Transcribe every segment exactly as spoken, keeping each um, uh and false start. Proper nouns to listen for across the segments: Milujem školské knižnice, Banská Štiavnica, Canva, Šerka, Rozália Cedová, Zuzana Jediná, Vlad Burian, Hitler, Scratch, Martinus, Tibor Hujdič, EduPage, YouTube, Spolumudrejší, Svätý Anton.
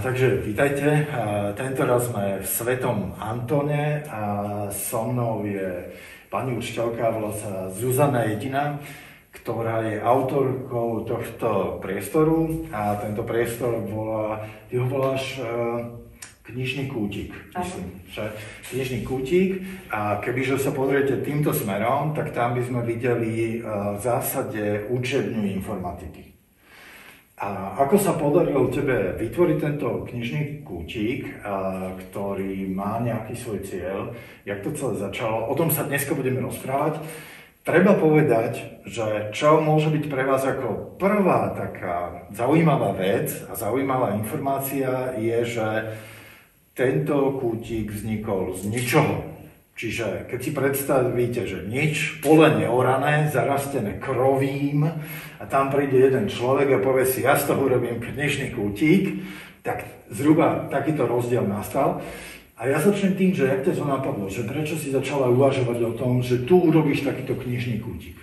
Takže vítajte, tento raz sme v Svätom Antone a so mnou je pani učiteľka, volá sa Zuzana Jediná, ktorá je autorkou tohto priestoru a tento priestor volá, ty ho voláš knižný kútik, myslím, že knižný kútik a kebyže sa pozriete týmto smerom, tak tam by sme videli v zásade učebňu informatiky. A ako sa podarilo tebe vytvoriť tento knižný kútik, ktorý má nejaký svoj cieľ, jak to celé začalo, o tom sa dneska budeme rozprávať. Treba povedať, že čo môže byť pre vás ako prvá taká zaujímavá vec a zaujímavá informácia je, že tento kútik vznikol z ničoho. Čiže keď si predstavíte, že nič, pole neorané, zarastené krovím a tam príde jeden človek a povie si, ja z toho urobím knižný kútik, tak zhruba takýto rozdiel nastal. A ja začnem tým, že jak ťa to napadlo, že prečo si začala uvažovať o tom, že tu urobíš takýto knižný kútik?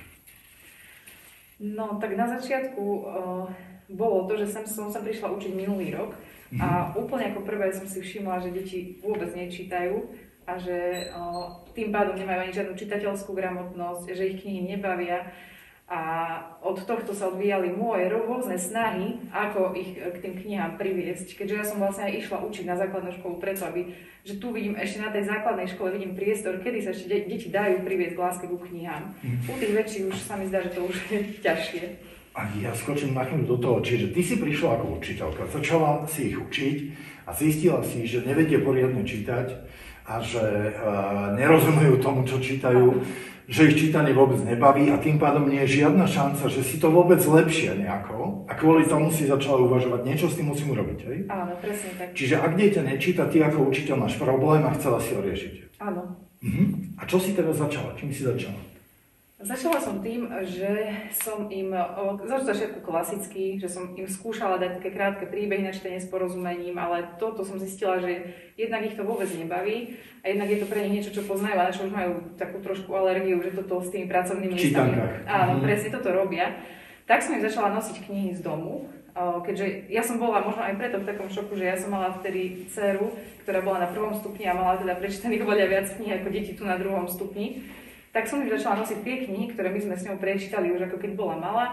No tak na začiatku uh, bolo to, že som, som sa prišla učiť minulý rok mm-hmm. a úplne ako prvé som si všimla, že deti vôbec nečítajú, a že o, tým pádom nemajú ani žiadnu čitateľskú gramotnosť, že ich knihy nebavia. A od tohto sa odvíjali moje rôzne snahy, ako ich k tým knihám priviesť. Keďže ja som vlastne aj išla učiť na základnú školu preto, aby, že tu vidím ešte na tej základnej škole vidím priestor, kedy sa ešte de- deti dajú priviesť k láske ku knihám. U tých väčších už sa mi zdá, že to už je ťažšie. A ja skočím na chvíľu do toho, čiže ty si prišla ako učiteľka, začala si ich učiť a zistila si, že nevedie poriadne čítať, a že e, nerozumejú tomu, čo čítajú, že ich čítanie vôbec nebaví a tým pádom nie je žiadna šanca, že si to vôbec lepšie nejako a kvôli tomu si začala uvažovať, niečo s tým musím urobiť, hej? Áno, presne tak. Čiže ak dieťa nečíta, ty ako učiteľ máš problém a chcela si ho riešiť. Áno. Mhm. A čo si teda začala? Čím si začala? Začala som tým, že som im, začala všetko klasicky, že som im skúšala dať také krátke príbehy na čtenie s porozumením, ale toto som zistila, že jednak ich to vôbec nebaví a jednak je to pre nich niečo, čo poznajú a na čo už majú takú trošku alergiu, že toto s tými pracovnými listami, áno, presne toto robia. Tak som im začala nosiť knihy z domu, keďže ja som bola možno aj preto v takom šoku, že ja som mala vtedy dceru, ktorá bola na prvom stupni a mala teda prečítaných oveľa viac kníh ako deti tu na druhom stupni. Tak som ich začala nosiť tie knihy, ktoré my sme s ňou prečítali už ako keď bola malá,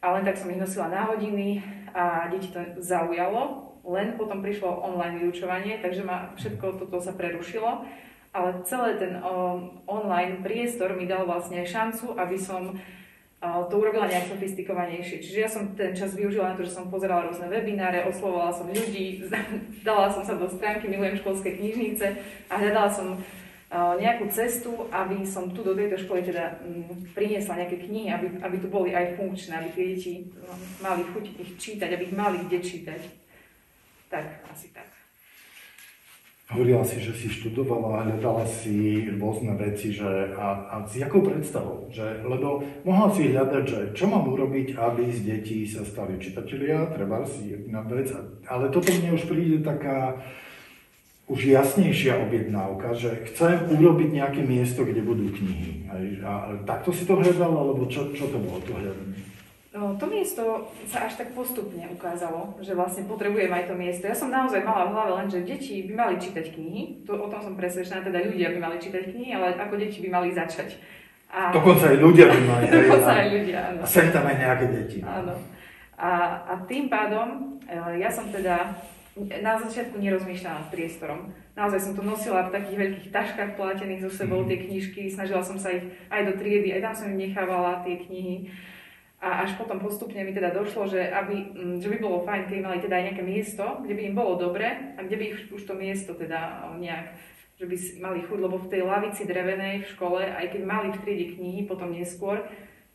a len tak som ich nosila na hodiny a deti to zaujalo, len potom prišlo online vyučovanie, takže ma všetko toto sa prerušilo, ale celý ten um, online priestor mi dal vlastne šancu, aby som uh, to urobila nejak sofistikovanejšie. Čiže ja som ten čas využila na to, že som pozerala rôzne webináre, oslovovala som ľudí, dala som sa do stránky Milujem školské knižnice a hľadala som nejakú cestu, aby som tu do tejto školy teda m, priniesla nejaké knihy, aby, aby tu boli aj funkčné, aby tie deti mali chuť ich čítať, aby ich mali kde čítať. Tak, asi tak. Hovorila si, že si študovala, hľadala si rôzne veci, že a, a s jakou predstavou, že, lebo mohla si hľadať, že čo mám urobiť, aby z detí sa stali čitatelia, treba si jedna vec, ale toto mne už príde taká už jasnejšia objednávka, že chcem urobiť nejaké miesto, kde budú knihy. A takto si to hľadala, alebo čo, čo to bolo to hľadanie? No, to miesto sa až tak postupne ukázalo, že vlastne potrebujem aj to miesto. Ja som naozaj mala v hlave len, že deti by mali čítať knihy, to, o tom som presvedčená, teda ľudia by mali čítať knihy, ale ako deti by mali začať. A dokonca aj ľudia by mali. Dokonca aj ľudia, áno. A sem tam aj nejaké deti. Áno. A, a tým pádom ja som teda na začiatku nerozmýšľala nad priestorom. Naozaj som to nosila v takých veľkých taškách plátených so sebou, tie knižky, snažila som sa ich aj do triedy, aj tam som im nechávala tie knihy. A až potom postupne mi teda došlo, že, aby, že by bolo fajn, keby mali teda aj nejaké miesto, kde by im bolo dobre a kde by ich už to miesto teda nejak, že by mali chuť, lebo v tej lavici drevenej v škole, aj keď mali v triede knihy, potom neskôr,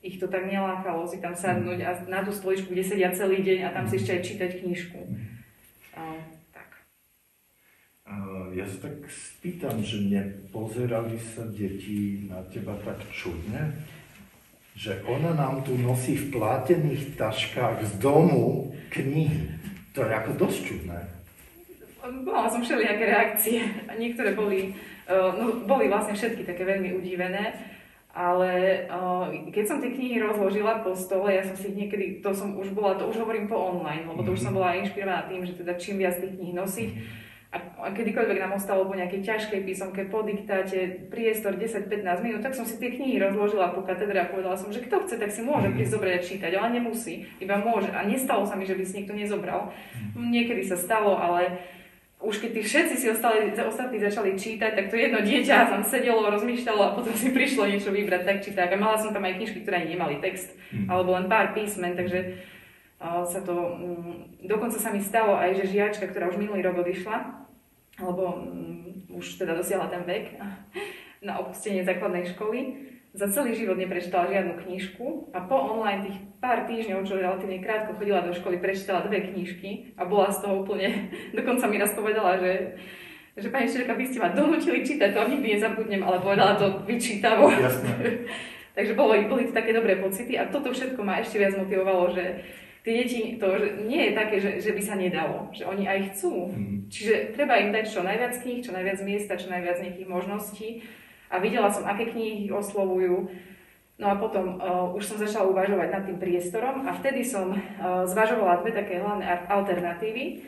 ich to tak nelákalo si tam sadnúť a na tú stoličku, kde sedia celý deň a tam si ešte aj čítať knižku. Uh, tak. Uh, ja sa tak spýtam, že nepozerali sa deti na teba tak čudne, že ona nám tu nosí v plátených taškách z domu knihy. To je ako dosť čudné. Mala som všelijaké reakcie. Niektoré boli, uh, no, boli vlastne všetky také veľmi udivené. A Ale keď som tie knihy rozložila po stole, ja som si niekedy, to som už bola, to už hovorím po online, lebo to už som bola inšpirovaná tým, že teda čím viac tých kníh nosiť. A kedykoľvek nám ostalo po nejakej ťažkej písomke, po diktáte, priestor desať pätnásť minút, tak som si tie knihy rozložila po katedre a povedala som, že kto chce, tak si môže prísť zobrať a čítať, ale nemusí, iba môže. A nestalo sa mi, že by si niekto nezobral. Niekedy sa stalo, ale už keď tí všetci si ostali, ostatní začali čítať, tak to jedno dieťa tam sedelo, rozmýšľalo a potom si prišlo niečo vybrať, tak či tak. A mala som tam aj knižky, ktoré ani nemali text, alebo len pár písmen, takže sa to, dokonca sa mi stalo aj, že žiačka, ktorá už minulý rok odišla, alebo už teda dosiahla ten vek na opustenie základnej školy, za celý život neprečítala žiadnu knižku a po online tých pár týždňov, čo relatívne krátko chodila do školy, prečítala dve knižky a bola z toho úplne, dokonca mi raz povedala, že že pani Šerka, vy ste ma donútili čítať, to nikdy nezabudnem, ale povedala to vyčítavo. Jasné. Takže boli, boli to také dobré pocity a toto všetko ma ešte viac motivovalo, že tie deti, to nie je také, že, že by sa nedalo, že oni aj chcú. Mm. Čiže treba im dať čo najviac kníh, čo najviac miesta, čo najviac nejakých možností. A videla som, aké knihy ich oslovujú. No a potom uh, už som začala uvažovať nad tým priestorom a vtedy som uh, zvažovala dve také hlavné alternatívy.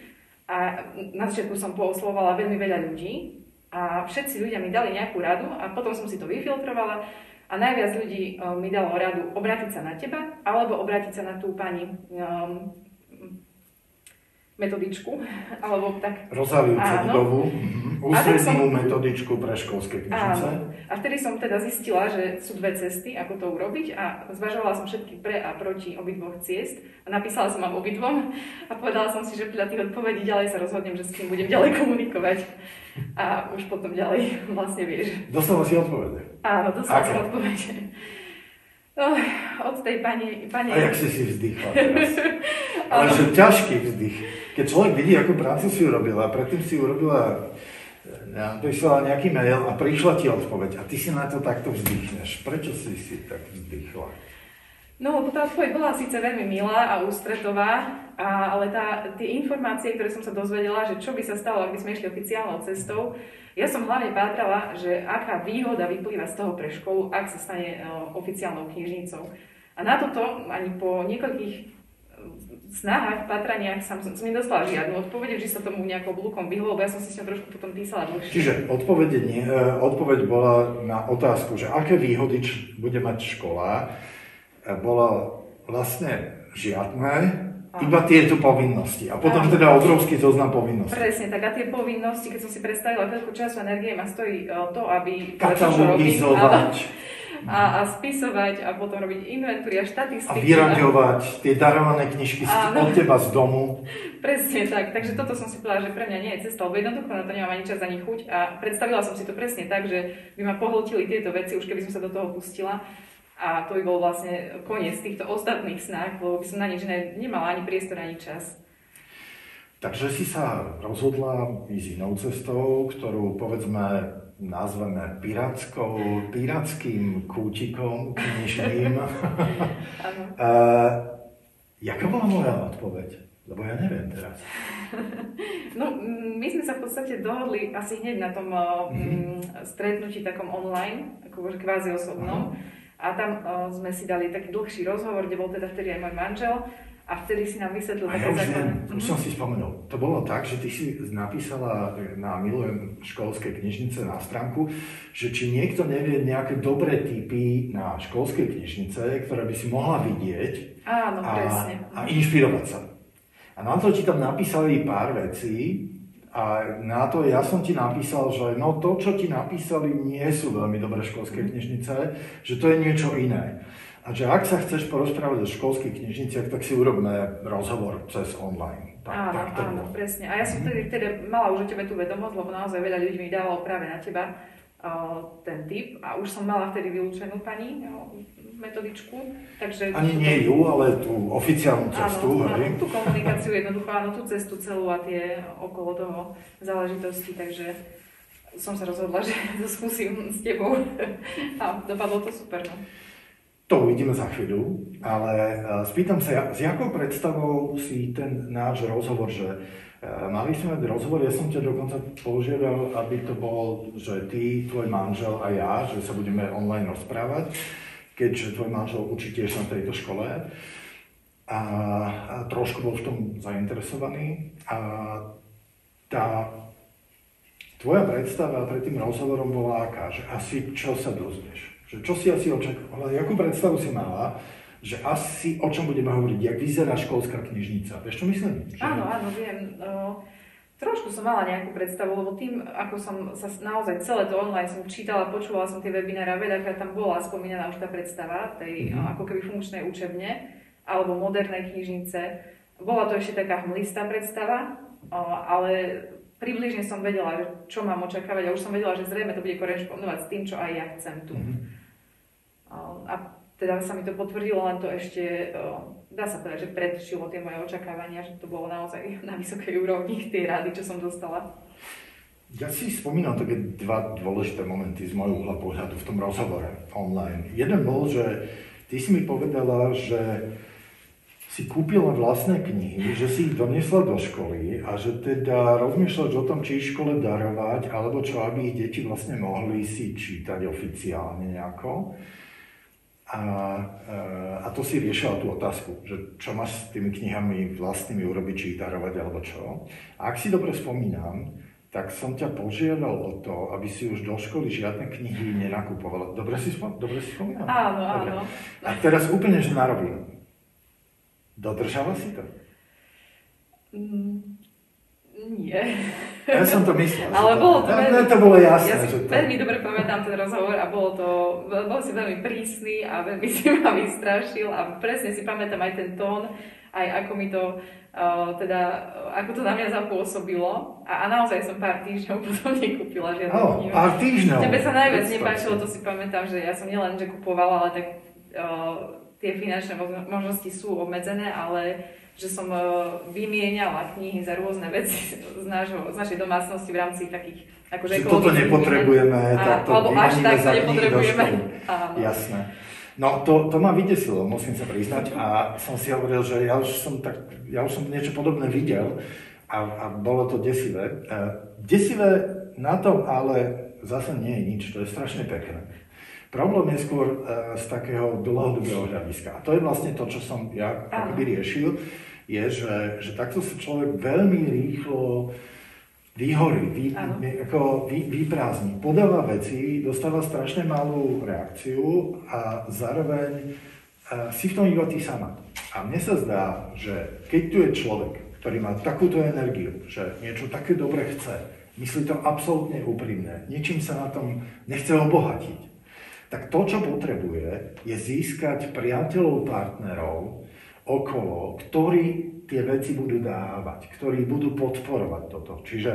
A na začiatku som pooslovovala veľmi veľa ľudí a všetci ľudia mi dali nejakú radu a potom som si to vyfiltrovala. A najviac ľudí mi dalo radu obrátiť sa na teba, alebo obrátiť sa na tú pani um, metodičku, alebo tak... Rozáliu Cedovú, ústrednú metodičku pre školské knižnice. Áno. A vtedy som teda zistila, že sú dve cesty, ako to urobiť a zvažovala som všetky pre a proti obidvoch ciest. A napísala som vám obidvom a povedala som si, že podľa tých odpovedí ďalej sa rozhodnem, že s kým budem ďalej komunikovať. A už potom ďalej vlastne vieš. Dostala si odpovede? Áno, dostala som odpovede. Oh, od tej pani... pani... A jak si si vzdychla teraz? Ale že ťažký vzdych. Keď človek vidí, akú prácu si urobila, predtým si urobila, napísala nejaký mail a prišla ti odpoveď a ty si na to takto vzdychneš. Prečo si si tak vzdychla? No, tá odpoveď bola síce veľmi milá a ústretová, a, ale tá, tie informácie, ktoré som sa dozvedela, že čo by sa stalo, ak by sme išli oficiálnou cestou, ja som hlavne pátrala, že aká výhoda vyplýva z toho pre školu, ak sa stane no, oficiálnou knižnicou. A na toto ani po niekoľkých snahách, pátraniach som, som nedostala žiadnu odpoveď, že sa tomu nejako blúkom vyhlo, lebo ja som si s ňou trošku potom písala dlhšie. Čiže nie, odpoveď bola na otázku, že aké výhody bude mať škola, bola vlastne žiadne, iba tieto povinnosti. A potom aj teda obrovský zoznam povinností. Presne, tak a tie povinnosti, keď som si predstavila, koľko času energie ma stojí to, aby... Katalogizovať. A, a spisovať a potom robiť inventúry a štatistiky. A vyraďovať a... tie darované knižky áno. Od teba z domu. Presne tak, takže toto som si povedala, že pre mňa nie je cesta, lebo jednoducho na to nemám ani čas ani chuť a predstavila som si to presne tak, že by ma pohltili tieto veci, už keby som sa do toho pustila. A to by bol vlastne koniec týchto ostatných snách, lebo by som na nič nemala ani priestor, ani čas. Takže si sa rozhodla ísť inou cestou, ktorú povedzme nazveme pirátskou, pirátským kútikom knižným. Áno. Jaká bola moja odpoveď? Lebo ja neviem teraz. No, my sme sa v podstate dohodli asi hneď na tom mm-hmm. stretnutí takom online, ako kvázi osobnom. Aha. A tam uh, sme si dali taký dlhší rozhovor, kde bol teda vtedy aj môj manžel a vtedy si nám vysvetlil také ja základné. Už, už som si spomenul, to bolo tak, že ty si napísala na Milujem školské knižnice na stránku, že či niekto nevie nejaké dobré tipy na školské knižnice, ktoré by si mohla vidieť áno, a, a inšpirovať sa. A na to ti tam napísali pár vecí. A na to ja som ti napísal, že no to, čo ti napísali, nie sú veľmi dobré školské knižnice, že to je niečo iné. A že ak sa chceš porozprávať o školských knižniciach, tak si urobme rozhovor cez online. Tak, áno, tak to áno, presne. A ja som tedy, tedy mala už o tebe tú vedomosť, lebo naozaj veľa ľudí mi dávalo práve na teba uh, ten tip. A už som mala vtedy vylúčenú pani no, metodičku. Takže ani nie ju, ale tú oficiálnu cestu. Áno, áno, tú komunikáciu jednoducho, áno, tú cestu celú a tie okolo toho záležitosti, takže som sa rozhodla, že to skúsim s tebou a dopadlo to super. No. To uvidíme za chvíľu, ale spýtam sa, s jakou predstavou si ten náš rozhovor, že Mali sme rozhovor, ja som ťa dokonca požiadal, aby to bolo, že ty, tvoj manžel a ja, že sa budeme online rozprávať, keďže tvoj manžel učí tiež na tejto škole. A, a trošku bol v tom zainteresovaný a tá tvoja predstava pred tým rozhovorom bola aká, že asi čo sa dozvieš, že čo si asi očakávala, jakú predstavu si mala, že asi o čom budeme hovoriť, jak vyzerá školská knižnica, vieš čo myslím? Že... Áno, áno, viem. No, trošku som mala nejakú predstavu, lebo tým, ako som sa naozaj celé to online som čítala, počúvala som tie webinára, veľakrát tam bola spomínaná už tá predstava tej mm. ako keby funkčnej učebne alebo modernej knižnice. Bola to ešte taká hmlistá predstava, ale približne som vedela, čo mám očakávať a už som vedela, že zrejme to bude korešpondovať s tým, čo aj ja chcem tu. Mm-hmm. A teda sa mi to potvrdilo, len to ešte, dá sa povedať, že predšilo tie moje očakávania, že to bolo naozaj na vysokej úrovni tej rady, čo som dostala. Ja si spomínam také dva dôležité momenty z mojho uhla pohľadu v tom rozhovore online. Jeden bol, že ty si mi povedala, že si kúpila vlastné knihy, že si ich doniesla do školy a že teda rozmýšľaš o tom, či ich škole darovať, alebo čo, aby ich deti vlastne mohli si čítať oficiálne nejako. A, a to si riešila tú otázku, že čo máš s tými knihami vlastnými urobiť, či ich darovať, alebo čo. A ak si dobre spomínam, tak som ťa požiadal o to, aby si už do školy žiadne knihy nenakupovala. Dobre si spomínam? Áno, áno. Okay. A teraz úplne, že narobila. Dodržala si to? Mm, nie. Ja som to myslela. Ale to, bolo to, veľmi, to bolo jasné. Ja si to... veľmi dobre pamätám ten rozhovor a bolo to, bol si veľmi prísny a veľmi si ma vystrašil a presne si pamätám aj ten tón, aj ako mi to... teda, ako to na mňa zapôsobilo a, a naozaj som pár týždňov potom nekúpila žiadnu oh, knihu. Pár týždňov? Tebe sa najviac nepáčilo, to si pamätám, že ja som nielen, že kupovala, ale tak uh, tie finančné možnosti sú obmedzené, ale že som uh, vymieniala knihy za rôzne veci z, nášho, z našej domácnosti v rámci takých akože ekologických... Že toto nepotrebujeme, a, tak to vymeníme za knihy do školy. Jasné. No to, to ma vydesilo, musím sa priznať a som si hovoril, že ja už som, tak, ja už som niečo podobné videl a, a bolo to desivé. Desivé na tom ale zase nie je nič, to je strašne pekné. Problém je skôr z takého dlhodobého hľadiska a to je vlastne to, čo som ja akoby riešil, je, že, že takto sa človek veľmi rýchlo vyhorí, vy, ako vy, vyprázdni, podáva veci, dostáva strašne malú reakciu a zároveň a si v tom iba ty sama. A mne sa zdá, že keď tu je človek, ktorý má takúto energiu, že niečo také dobre chce, myslí to absolútne úprimne, ničím sa na tom nechce obohatiť, tak to, čo potrebuje, je získať priateľov, partnerov okolo, ktorí tie veci budú dávať, ktorí budú podporovať toto. Čiže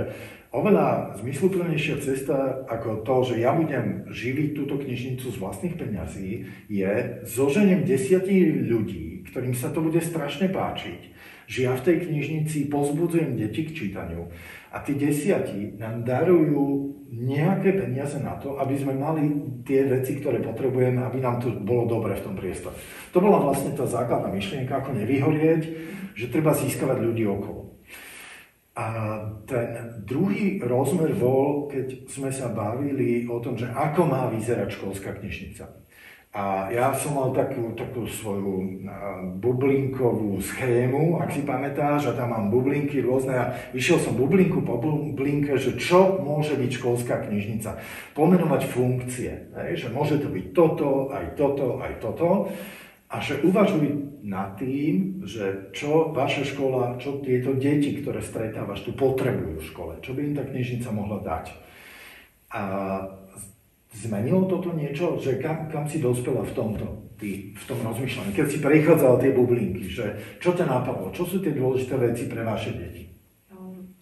oveľa zmysluplnejšia cesta ako to, že ja budem živiť túto knižnicu z vlastných peňazí, je zoženiem desiatich ľudí, ktorým sa to bude strašne páčiť, že ja v tej knižnici pozbudzujem deti k čítaniu a tí desiatí nám darujú nejaké peniaze na to, aby sme mali tie veci, ktoré potrebujeme, aby nám to bolo dobre v tom priestore. To bola vlastne tá základná myšlienka, ako nevyhorieť, že treba získavať ľudí okolo. A ten druhý rozmer bol, keď sme sa bavili o tom, že ako má vyzerať školská knižnica. A ja som mal takú, takú svoju bublinkovú schému, ak si pamätáš, a tam mám bublinky rôzne a vyšiel som bublinku po bublinke, že čo môže byť školská knižnica. Pomenovať funkcie, že môže to byť toto, aj toto, aj toto. A že uvažuj nad tým, že čo vaša škola, čo tieto deti, ktoré stretávaš tu, potrebujú v škole. Čo by im tá knižnica mohla dať. A zmenilo toto niečo, že kam, kam si dospela v tomto, ty, v tom rozmýšľaní, keď si prechádzala tie bublinky, že čo ťa napadlo, čo sú tie dôležité veci pre vaše deti?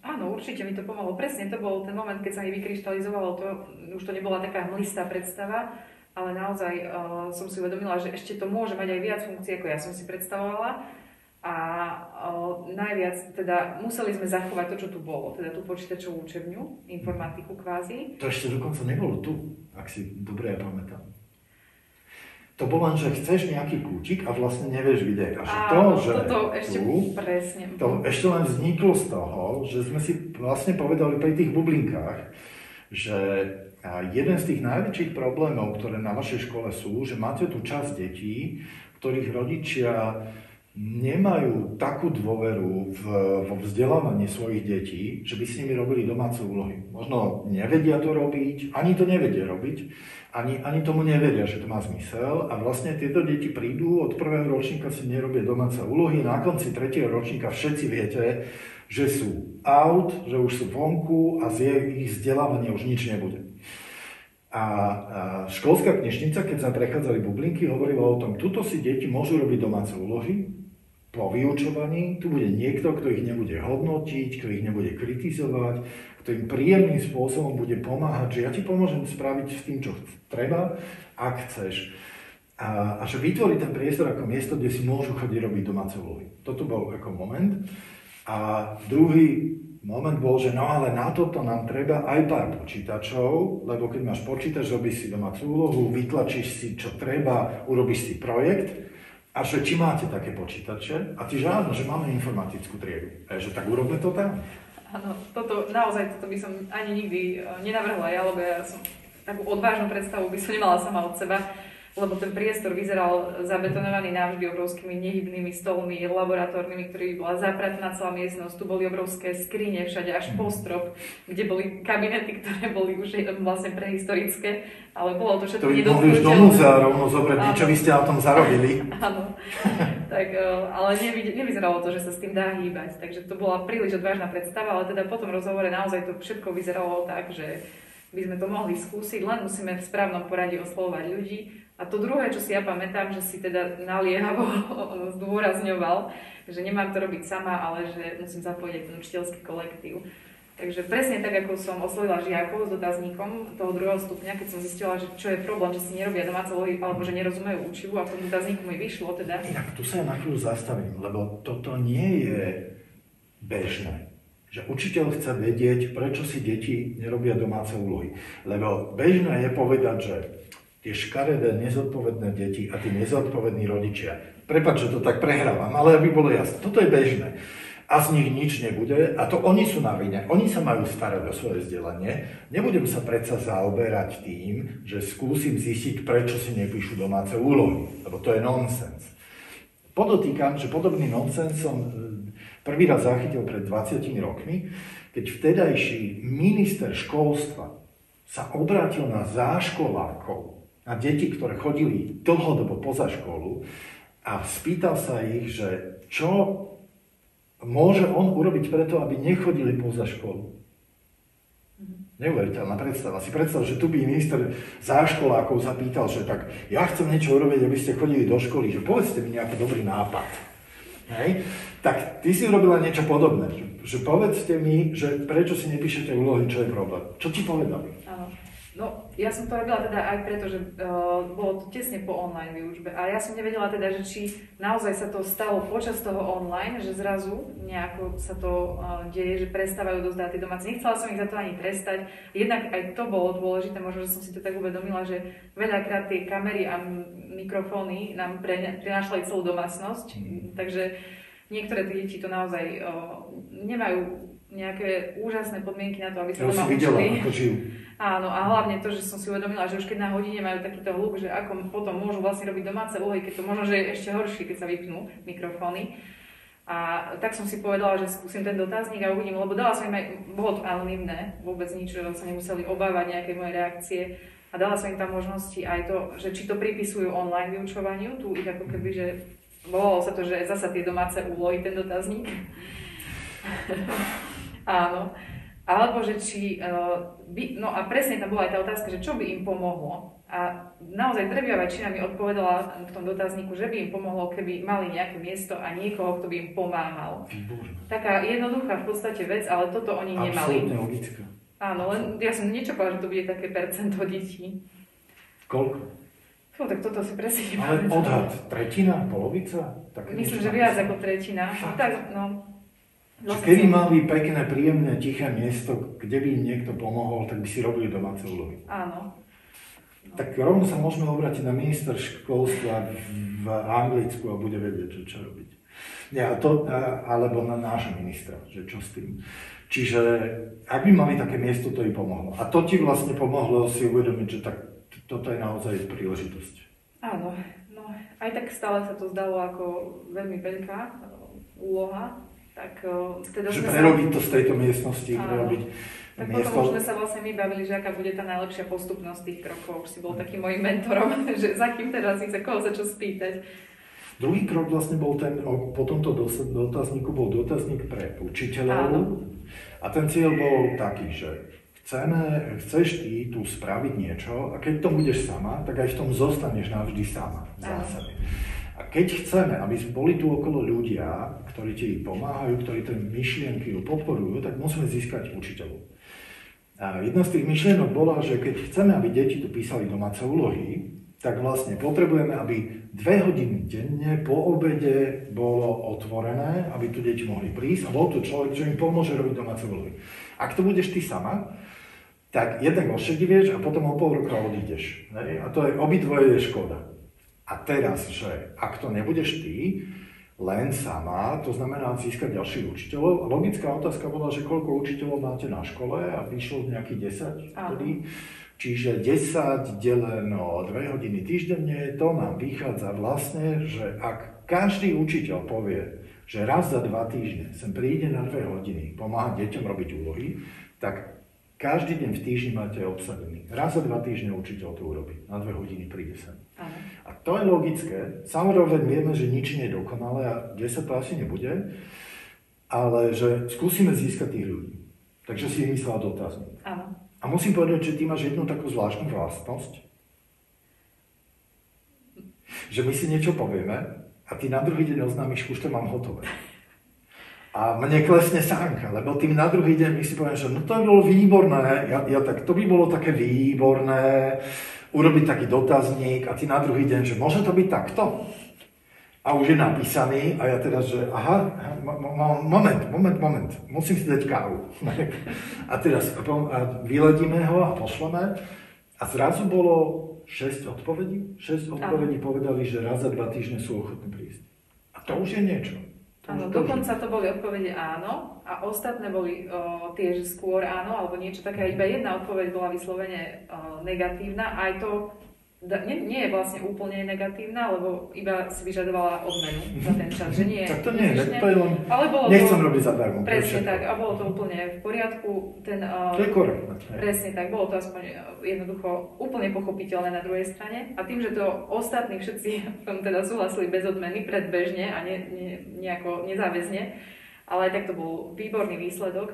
Áno, určite mi to pomohlo. Presne to bol ten moment, keď sa mi vykryštalizovalo, to, už to nebola taká mlistá predstava, ale naozaj uh, som si uvedomila, že ešte to môže mať aj viac funkcií, ako ja som si predstavovala. A uh, najviac teda museli sme zachovať to, čo tu bolo, teda tú počítačovú učebňu, informatiku kvázi. To ešte dokonca nebolo tu, ak si dobre ja pamätám. To bolo len, že chceš nejaký kútik a vlastne nevieš vidieť. Až a to, že to ešte presne. To ešte len vzniklo z toho, že sme si vlastne povedali pri tých bublinkách, že jeden z tých najväčších problémov, ktoré na vašej škole sú, že máte tu časť detí, ktorých rodičia nemajú takú dôveru v, vo vzdelávaní svojich detí, že by s nimi robili domáce úlohy. Možno nevedia to robiť, ani to nevedia robiť, ani, ani tomu neveria, že to má zmysel a vlastne tieto deti prídu, od prvého ročníka si nerobia domáce úlohy, na konci tretieho ročníka všetci viete, že sú out, že už sú vonku a z ich vzdelávania už nič nebude. A školská knižnica, keď sa prechádzali bublinky, hovorila o tom, tuto si deti môžu robiť domáce úlohy po vyučovaní, tu bude niekto, kto ich nebude hodnotiť, kto ich nebude kritizovať, kto im príjemným spôsobom bude pomáhať, že ja ti pomôžem spraviť s tým, čo treba, ak chceš. A, a že vytvorí ten priestor ako miesto, kde si môžu chodiť robiť domáce úlohy. Toto bol ako moment. A druhý moment bol, že no ale na toto nám treba aj pár počítačov, lebo keď máš počítač, robíš si domácu úlohu, vytlačíš si čo treba, urobíš si projekt a že či máte také počítače a ty že áno, že máme informatickú triedu. A že tak urobme to tam? Áno, toto naozaj toto by som ani nikdy nenavrhla ja, lebo ja som takú odvážnu predstavu by som nemala sama od seba, lebo ten priestor vyzeral zabetonovaný navždy obrovskými nehybnými stolmi, laboratórnymi, ktorými bola zapratná celá miestnosť. Tu boli obrovské skrine všade až po strop, kde boli kabinety, ktoré boli už vlastne prehistorické, ale bolo to všetko nedotknuteľné. To by mohli už do múzea rovno zobrať, niečo by ste na tom zarobili. Áno, tak, ale nevyzeralo to, že sa s tým dá hýbať, takže to bola príliš odvážna predstava, ale teda po tom rozhovore naozaj to všetko vyzeralo tak, že by sme to mohli skúsiť, len musíme v správnom poradí oslovovať ľudí. A to druhé, čo si ja pamätám, že si teda naliehavo zdôrazňoval, že nemám to robiť sama, ale že musím zapojiť ten učiteľský kolektív. Takže presne tak, ako som oslovila žiakov s dotazníkom toho druhého stupňa, keď som zistila, že čo je problém, že si nerobia domáce úlohy alebo že nerozumejú učivu a v tom dotazníku mi vyšlo teda. Tak tu sa na chvíľu zastavím, lebo toto nie je bežné. Že učiteľ chce vedieť, prečo si deti nerobia domáce úlohy. Lebo bežné je povedať, že tie škaredé, nezodpovedné deti a tí nezodpovední rodičia. Prepáč, že to tak prehrávam, ale aby bolo jasné, toto je bežné. A z nich nič nebude a to oni sú na vine, oni sa majú starať o svoje vzdelanie. Nebudem sa predsa zaoberať tým, že skúsim zistiť, prečo si nepíšu domáce úlohy, lebo to je nonsens. Podotýkam, že podobný nonsens som prvý raz zachytil pred dvadsiatimi rokmi, keď vtedajší minister školstva sa obrátil na záškolákov, na deti, ktoré chodili dlhodobo poza školu a spýtal sa ich, že čo môže on urobiť preto, aby nechodili poza školu. Neuveriteľná predstava. Si predstav, že tu by minister záškolákov zapýtal, že tak ja chcem niečo urobiť, aby ste chodili do školy, že povedzte mi nejaký dobrý nápad. Hej. Tak ty si urobila niečo podobné, že, že povedzte mi, že prečo si nepíšete úlohy, čo je problém. Čo ti povedali? Áno. No, ja som to robila teda aj preto, že uh, bolo to tesne po online výučbe a ja som nevedela teda, že či naozaj sa to stalo počas toho online, že zrazu nejako sa to uh, deje, že prestávajú dozdať tie domáce. Nechcela som ich za to ani trestať, jednak aj to bolo dôležité, možno, že som si to tak uvedomila, že veľakrát tie kamery a mikrofóny nám prenášali celú domácnosť, mm. takže niektoré tie deti to naozaj uh, nemajú nejaké úžasné podmienky na to, aby sa ja doma učili. Áno, a hlavne to, že som si uvedomila, že už keď na hodine majú takýto hluk, že ako potom môžu vlastne robiť domáce úlohy, keď to možno, že je ešte horšie, keď sa vypnú mikrofóny. A tak som si povedala, že skúsim ten dotazník a uvidím, lebo dala som im aj, bolo to anonymné, vôbec nič, že sa nemuseli obávať nejakej mojej reakcie. A dala som im tam možnosti aj to, že či to pripisujú online vyučovaniu, tu ich ako keby, že volalo sa to, že zasa tie domáce úlohy, ten dotazník. Áno, alebo že či, uh, by, no a presne tam bola aj tá otázka, že čo by im pomohlo a naozaj drvivá väčšina mi odpovedala v tom dotazníku, že by im pomohlo, keby mali nejaké miesto a niekoho, kto by im pomáhal. Výborné. Taká jednoduchá v podstate vec, ale toto oni absolutne nemali. Absolutne logická. Áno, len ja som niečo povedala, že to bude také percento detí. Koľko? No tak toto si presne nepamätala. Ale odhad, tretina, polovica? Také myslím, že viac ako tretina. Tak, no. No, keby mali pekné, príjemné, tiché miesto, kde by im niekto pomohol, tak by si robili domáce úlohy. Áno. No, tak rovno sa môžeme obrátiť na minister školstva v Anglicku a bude vedieť, čo robiť. Ja, to, alebo na nášho ministra, že čo s tým. Čiže ak by mali také miesto, to im pomohlo. A to ti vlastne pomohlo si uvedomiť, že tak, toto je naozaj príležitosť. Áno, no aj tak stále sa to zdalo ako veľmi veľká úloha. Tak, teda že prerobiť sa... to z tejto miestnosti, áno. prerobiť tak miesto. Potom sme sa vlastne my bavili, že aká bude tá najlepšia postupnosť tých krokov. Už si bol takým mojim mentorom, že za kým teraz ísť, koho sa čo spýtať. Druhý krok vlastne bol ten, po tomto dotazníku bol dotazník pre učiteľov. Áno. A ten cieľ bol taký, že chceme, chceš ty tu spraviť niečo a keď to budeš sama, tak aj v tom zostaneš navždy sama v zásade. Áno. A keď chceme, aby boli tu okolo ľudia, ktorí ti pomáhajú, ktorí tie myšlienky podporujú, tak musíme získať učiteľov. A jedna z tých myšlienok bola, že keď chceme, aby deti tu písali domáce úlohy, tak vlastne potrebujeme, aby dve hodiny denne po obede bolo otvorené, aby tu deti mohli prísť a bol tu človek, čo im pomôže robiť domáce úlohy. Ak to budeš ty sama, tak jednak ošedivieš a potom o pol roka odídeš. A to je obidvoje škoda. A teraz, že ak to nebudeš ty, len sama, to znamená získať ďalších učiteľov. Logická otázka bola, že koľko učiteľov máte na škole a vyšlo nejakých desať vtedy. Čiže desať deleno dve hodiny týždenne, to nám vychádza vlastne, že ak každý učiteľ povie, že raz za dva týždne sem príde na dve hodiny pomáhať deťom robiť úlohy, tak každý deň v týždni máte obsadený. Raz za dva týždne učiteľ to urobí. Na dve hodiny príde sem. Aha. A to je logické. Samozrejme vieme, že nič nie je dokonalé a desať to asi nebude, ale že skúsime získať tých ľudí. Takže si vymyslela dotazník. Aha. A musím povedať, že ty máš jednu takú zvláštnu vlastnosť, že my si niečo povieme a ty na druhý deň oznámiš, už to mám hotové. A mne klesne sánka, lebo tým na druhý deň my si poviem, že no to by bolo výborné, ja, ja tak, to by bolo také výborné, urobiť taký dotazník a ty na druhý deň, že môže to byť takto? A už je napísaný a ja teda, že aha, moment, moment, moment, musím si dať kávu. A teraz a vyledíme ho a pošleme a zrazu bolo šesť odpovedí, šesť odpovedí povedali, že raz za dva týždne sú ochotní prísť. A to už je niečo. Áno, dokonca to boli odpovede áno a ostatné boli o, tie, že skôr áno alebo niečo také. Iba jedna odpoveď bola vyslovene o, negatívna, aj to nie, nie je vlastne úplne negatívna, lebo iba si vyžadovala odmenu za ten čas, že nie. Tak to nie, je, to je len, ale bolo nechcem to, robiť zadarmo. Presne tak, a bolo to úplne v poriadku. Ten, o, to je korektné. Presne tak, bolo to aspoň jednoducho úplne pochopiteľné na druhej strane. A tým, že to ostatní všetci tam teda súhlasili bez odmeny, predbežne a ne, ne, nejako nezáväzne, ale aj tak to bol výborný výsledok.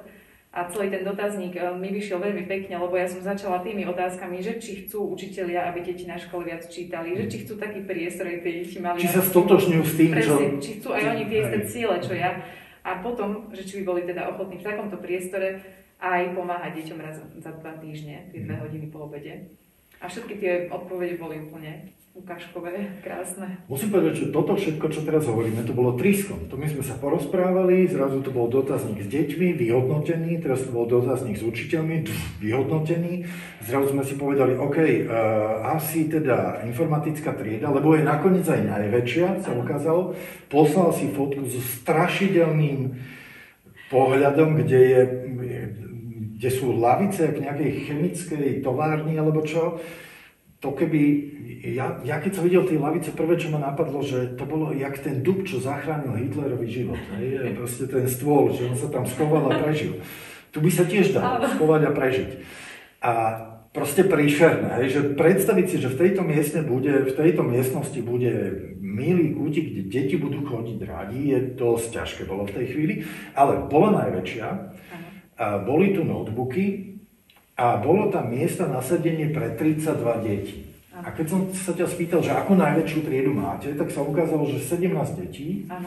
A celý ten dotazník mi vyšiel veľmi pekne, lebo ja som začala tými otázkami, že či chcú učitelia, aby deti na škole viac čítali, že či chcú taký priestor, aby tie deti mali... Či sa stotožňujú s tým, čo... Či chcú aj oni tie isté ciele, čo ja. A potom, že či by boli teda ochotní v takomto priestore aj pomáhať deťom raz za dva týždne, tie dve hodiny po obede. A všetky tie odpovede boli úplne ukážkové, krásne. Musím povedať, že toto všetko, čo teraz hovoríme, to bolo triskom. To my sme sa porozprávali, zrazu to bol dotazník s deťmi, vyhodnotený, teraz to bol dotazník s učiteľmi, vyhodnotený. Zrazu sme si povedali, OK, uh, asi teda informatická trieda, lebo je nakoniec aj najväčšia, sa ukázalo. Poslal si fotku so strašidelným pohľadom, kde je, kde sú lavice v nejakej chemickej továrni alebo čo. To keby, ja, ja keď som videl tie lavice, prvé čo ma napadlo, že to bolo jak ten dub, čo zachránil Hitlerový život, hej? Proste ten stôl, že on sa tam schoval a prežil. Tu by sa tiež dalo schovať a prežiť. A proste príšerné, hej? Že predstaviť si, že v tejto, miestne bude, v tejto miestnosti bude milý kútik, kde deti budú chodiť radi, je dosť ťažké bolo v tej chvíli, ale bola najväčšia, a boli tu notebooky, a bolo tam miesta na sedenie pre tridsaťdva detí. A keď som sa ťa spýtal, že akú najväčšiu triedu máte, tak sa ukázalo, že sedemnásť detí. Áno.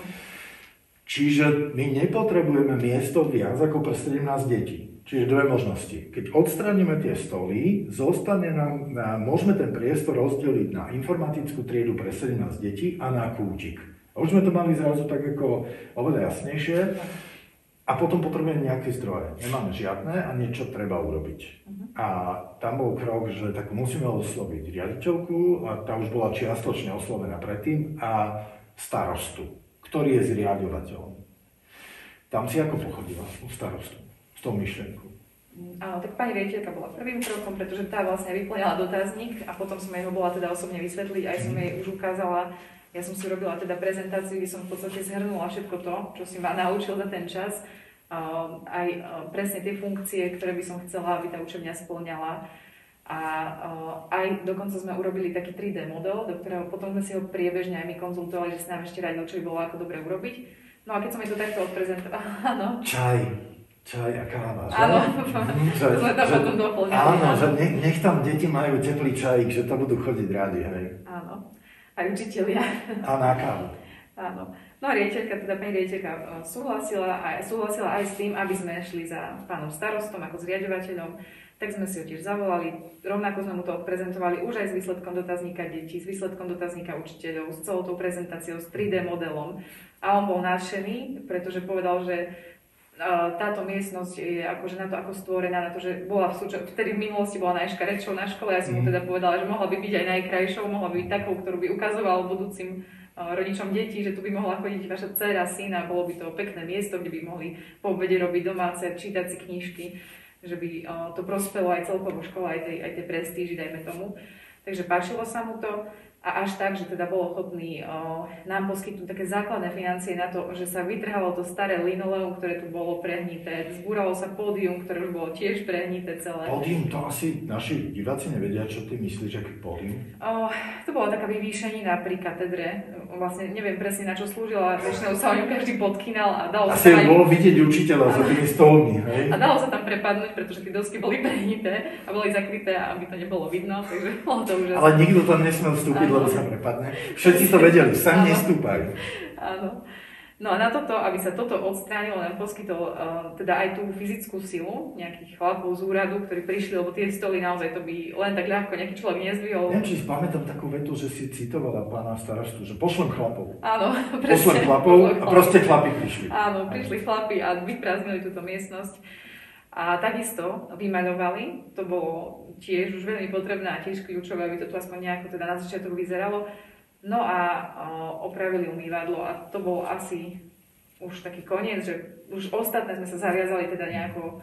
Čiže my nepotrebujeme miesto viac ako pre sedemnásť detí. Čiže dve možnosti. Keď odstránime tie stoly, zostane nám, môžeme ten priestor rozdeliť na informatickú triedu pre sedemnásť detí a na kútik. A už sme to mali zrazu tak ako oveľa jasnejšie. A potom potrebujeme nejaké zdroje. Nemáme žiadne a niečo treba urobiť. Uh-huh. A tam bol krok, že tak musíme osloviť riaditeľku, a tá už bola čiastočne oslovená predtým, a starostu, ktorý je zriadovateľom. Tam si ako pochodila u starostu s tou myšlienkou. Áno, tak pani riaditeľka bola prvým krokom, pretože tá vlastne vyplňala dotazník a potom som jej ho bola teda osobne vysvetliť, aj som jej už ukázala, ja som si robila teda prezentáciu, kde som v podstate zhrnula všetko to, čo si ma naučil za ten čas, aj presne tie funkcie, ktoré by som chcela, aby tá učebňa spĺňala. A aj dokonca sme urobili taký tri dé model, do ktorého potom sme si ho priebežne aj my konzultovali, že si nám ešte radilo, čo by bolo ako dobre urobiť. No a keď som jej to takto odprezentovala, áno. Čaj. Čaj a káva, že? Áno, že, to sme tam že, potom doplňali. Áno, že nech, nech tam deti majú teplý čajík, že to budú chodiť rádi, hej. Áno, aj učitelia. A na kávu. Áno. No a riaditeľka, teda pani riaditeľka súhlasila, aj, súhlasila aj s tým, aby sme šli za pánom starostom ako zriaďovateľom. Tak sme si ho tiež zavolali, rovnako sme mu to odprezentovali už aj s výsledkom dotazníka detí, s výsledkom dotazníka učiteľov, s celou tou prezentáciou, s tri dé modelom. A on bol nadšený, pretože povedal, že táto miestnosť je akože na to, ako stvorená, na to, že bola v súča- vtedy v minulosti bola najškarečšou na škole. Ja som mu teda povedala, že mohla by byť aj najkrajšou, mohla by byť takou, ktorú by ukazovala budúcim rodičom detí, že tu by mohla chodiť vaša dcéra, syn, a bolo by to pekné miesto, kde by mohli po obede robiť domáce, čítať si knižky, že by to prospelo aj celkovo škole, aj tej, aj tej prestíži, dajme tomu. Takže páčilo sa mu to. A až tak, že teda bol ochotný o, nám poskytnúť také základné financie na to, že sa vytrhalo to staré linoleum, ktoré tu bolo prehnité, zbúralo sa pódium, ktoré už bolo tiež prehnité celé. Pódium, to asi naši diváci nevedia, čo ty myslíš, aký pódium? O, to bola taká vyvýšenina pri katedre. Vlastne neviem presne, na čo slúžila, väčšinou sa o ňu každý podkynal a dalo asi sa tam... Asi bolo vidieť učiteľa za tými stolmi, hej? A dalo sa tam prepadnúť, pretože tie dosky boli prehnité a boli zakryté, aby to nebolo vidno, takže bolo to úžasné. Ale nikto tam nesmel vstúpiť. Lebo sa prepadne. Všetci to vedeli, sami nestúpajú. Áno. No a na toto, aby sa toto odstránilo, nám poskytol uh, teda aj tú fyzickú silu nejakých chlapov z úradu, ktorí prišli, lebo tie stoly naozaj to by len tak ľahko nejaký človek nezdvihol. Neviem, či si pamätám takú vetu, že si citovala pána starostu, že pošlem chlapov. Áno, presne. Pošlem chlapov a proste chlapi prišli. Áno, prišli chlapi a vyprázdnili túto miestnosť. A takisto vymaľovali, to bolo tiež už veľmi potrebné a tiež kľúčové, aby to tu aspoň nejako teda na začiatok vyzeralo. No a o, opravili umývadlo a to bol asi už taký koniec, že už ostatné sme sa zaviazali teda nejako o,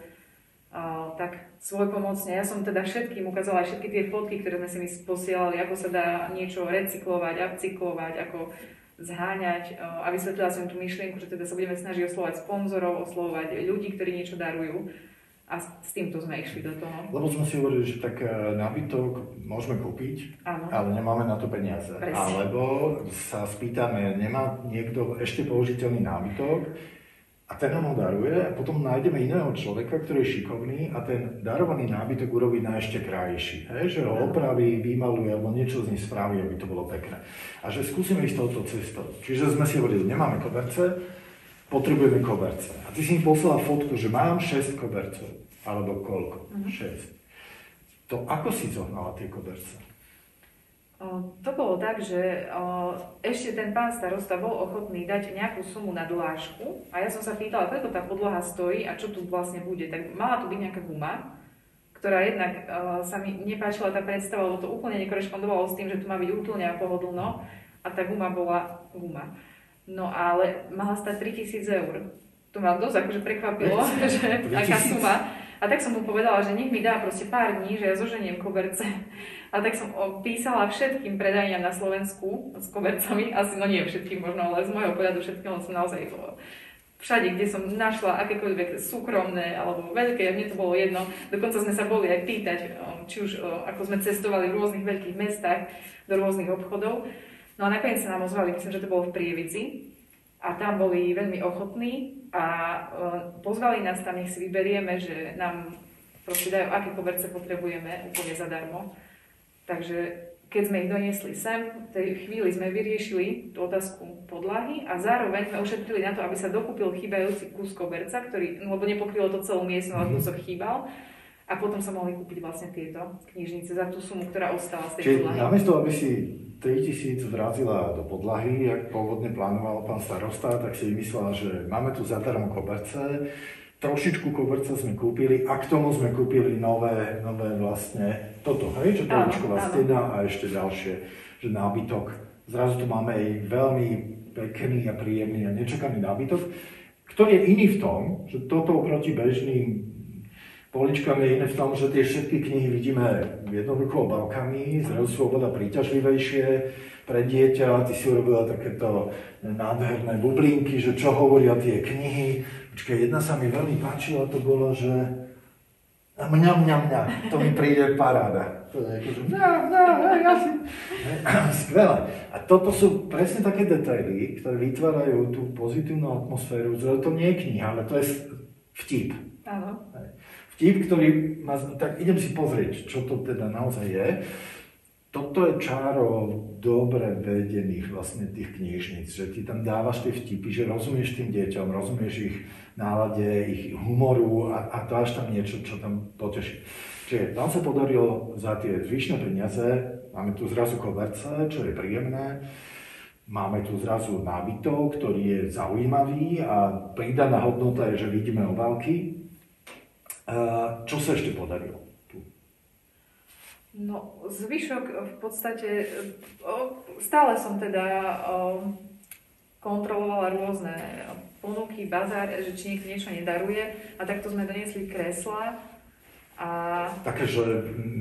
tak svojpomocne. Ja som teda všetkým ukázala všetky tie fotky, ktoré sme si my posielali, ako sa dá niečo recyklovať, upcyklovať, ako zháňať, o, a vysvetlila som tú myšlienku, že teda sa budeme snažiť oslovať sponzorov, oslovať ľudí, ktorí niečo darujú. A s týmto sme išli do toho. Lebo sme si hovorili, že tak nábytok môžeme kúpiť, áno, ale nemáme na to peniaze. Presne. Alebo sa spýtame, nemá niekto ešte použiteľný nábytok a ten nám ho daruje a potom nájdeme iného človeka, ktorý je šikovný a ten darovaný nábytok urobí na ešte krajší. Hej? Že ho opraví, vymaluje alebo niečo z nich spraví, aby to bolo pekné. A že skúsime ísť touto cestou. Čiže sme si hovorili, nemáme koberce, potrebujeme koberce. A ty si mi poslala fotku, že mám šesť kobercov. Alebo koľko? šesť. To ako si zohnala tie koberce? O, to bolo tak, že o, ešte ten pán starosta bol ochotný dať nejakú sumu na dlášku. A ja som sa pýtala, koľko tá podlaha stojí a čo tu vlastne bude. Tak mala tu byť nejaká guma, ktorá jednak o, sa mi nepáčila tá predstava, lebo to úplne nekorešpondovalo s tým, že tu má byť útulne a pohodlno. A tá guma bola guma. No ale mala stať tritisíc eur. To ma dosť akože prekvapilo, že aká suma. A tak som mu povedala, že nech mi dá proste pár dní, že ja zoženiem koberce. A tak som písala všetkým predajniam na Slovensku s kobercami, asi no nie všetkým možno, ale z môjho pohľadu všetkým som naozaj všade, kde som našla akékoľvek súkromné alebo veľké, mne to bolo jedno. Dokonca sme sa boli aj pýtať, či už ako sme cestovali v rôznych veľkých mestách do rôznych obchodov. No a nakoniec sa nám ozvali, myslím, že to bolo v Prievidzi a tam boli veľmi ochotní a pozvali nás tam, nech si vyberieme, že nám proste dajú, aké koberce potrebujeme, úplne zadarmo. Takže keď sme ich doniesli sem, v tej chvíli sme vyriešili tú otázku podlahy a zároveň sme ušetrili na to, aby sa dokúpil chýbajúci kus koberca, ktorý, lebo nepokrylo to celú miestnosť, ale kúsok chýbal. A A potom sa mohli kúpiť vlastne tieto knižnice za tú sumu, ktorá ostala z tej podlahy. Čiže namiesto, aby si tritisíc vrazila do podlahy, jak pôvodne plánoval pán starosta, tak si myslela, že máme tu zadarmo koberce. Trošičku koberce sme kúpili a k tomu sme kúpili nové, nové vlastne toto, hej, čo poličková stena a ešte ďalšie, že nábytok. Zrazu tu máme aj veľmi pekný a príjemný a nečakaný nábytok, ktorý je iný v tom, že toto oproti bežným poličkám je iné v tom, že tie všetky knihy vidíme jednoducho obálkami, zrazu sú oveľa príťažlivejšie pre dieťa. Ty si urobila takéto nádherné bublinky, že čo hovoria tie knihy. Počkej, jedna sa mi veľmi páčila, to bolo, že mňam, mňam, mňam, to mi príde paráda. To je ako, že mňam, mňam, ja si... Skvelé. A toto sú presne také detaily, ktoré vytvárajú tú pozitívnu atmosféru. Zrejme to nie je kniha, ale to je vtip. Áno. Vtip, ktorý má... Tak idem si pozrieť, čo to teda naozaj je. Toto je čáro dobre vedených vlastne tých knižnic, že ti tam dávaš tie vtipy, že rozumieš tým deťom, rozumieš ich nálade, ich humoru a, a dáš tam niečo, čo tam poteší. Čiže tam sa podarilo za tie zvyšné peniaze, máme tu zrazu koberce, čo je príjemné, máme tu zrazu nábytok, ktorý je zaujímavý a pridaná hodnota je, že vidíme obálky. Čo sa ešte podarilo? No, zvyšok v podstate, stále som teda kontrolovala rôzne ponuky, bazár, že či niekto niečo nedaruje a takto sme doniesli kreslá a... Také, že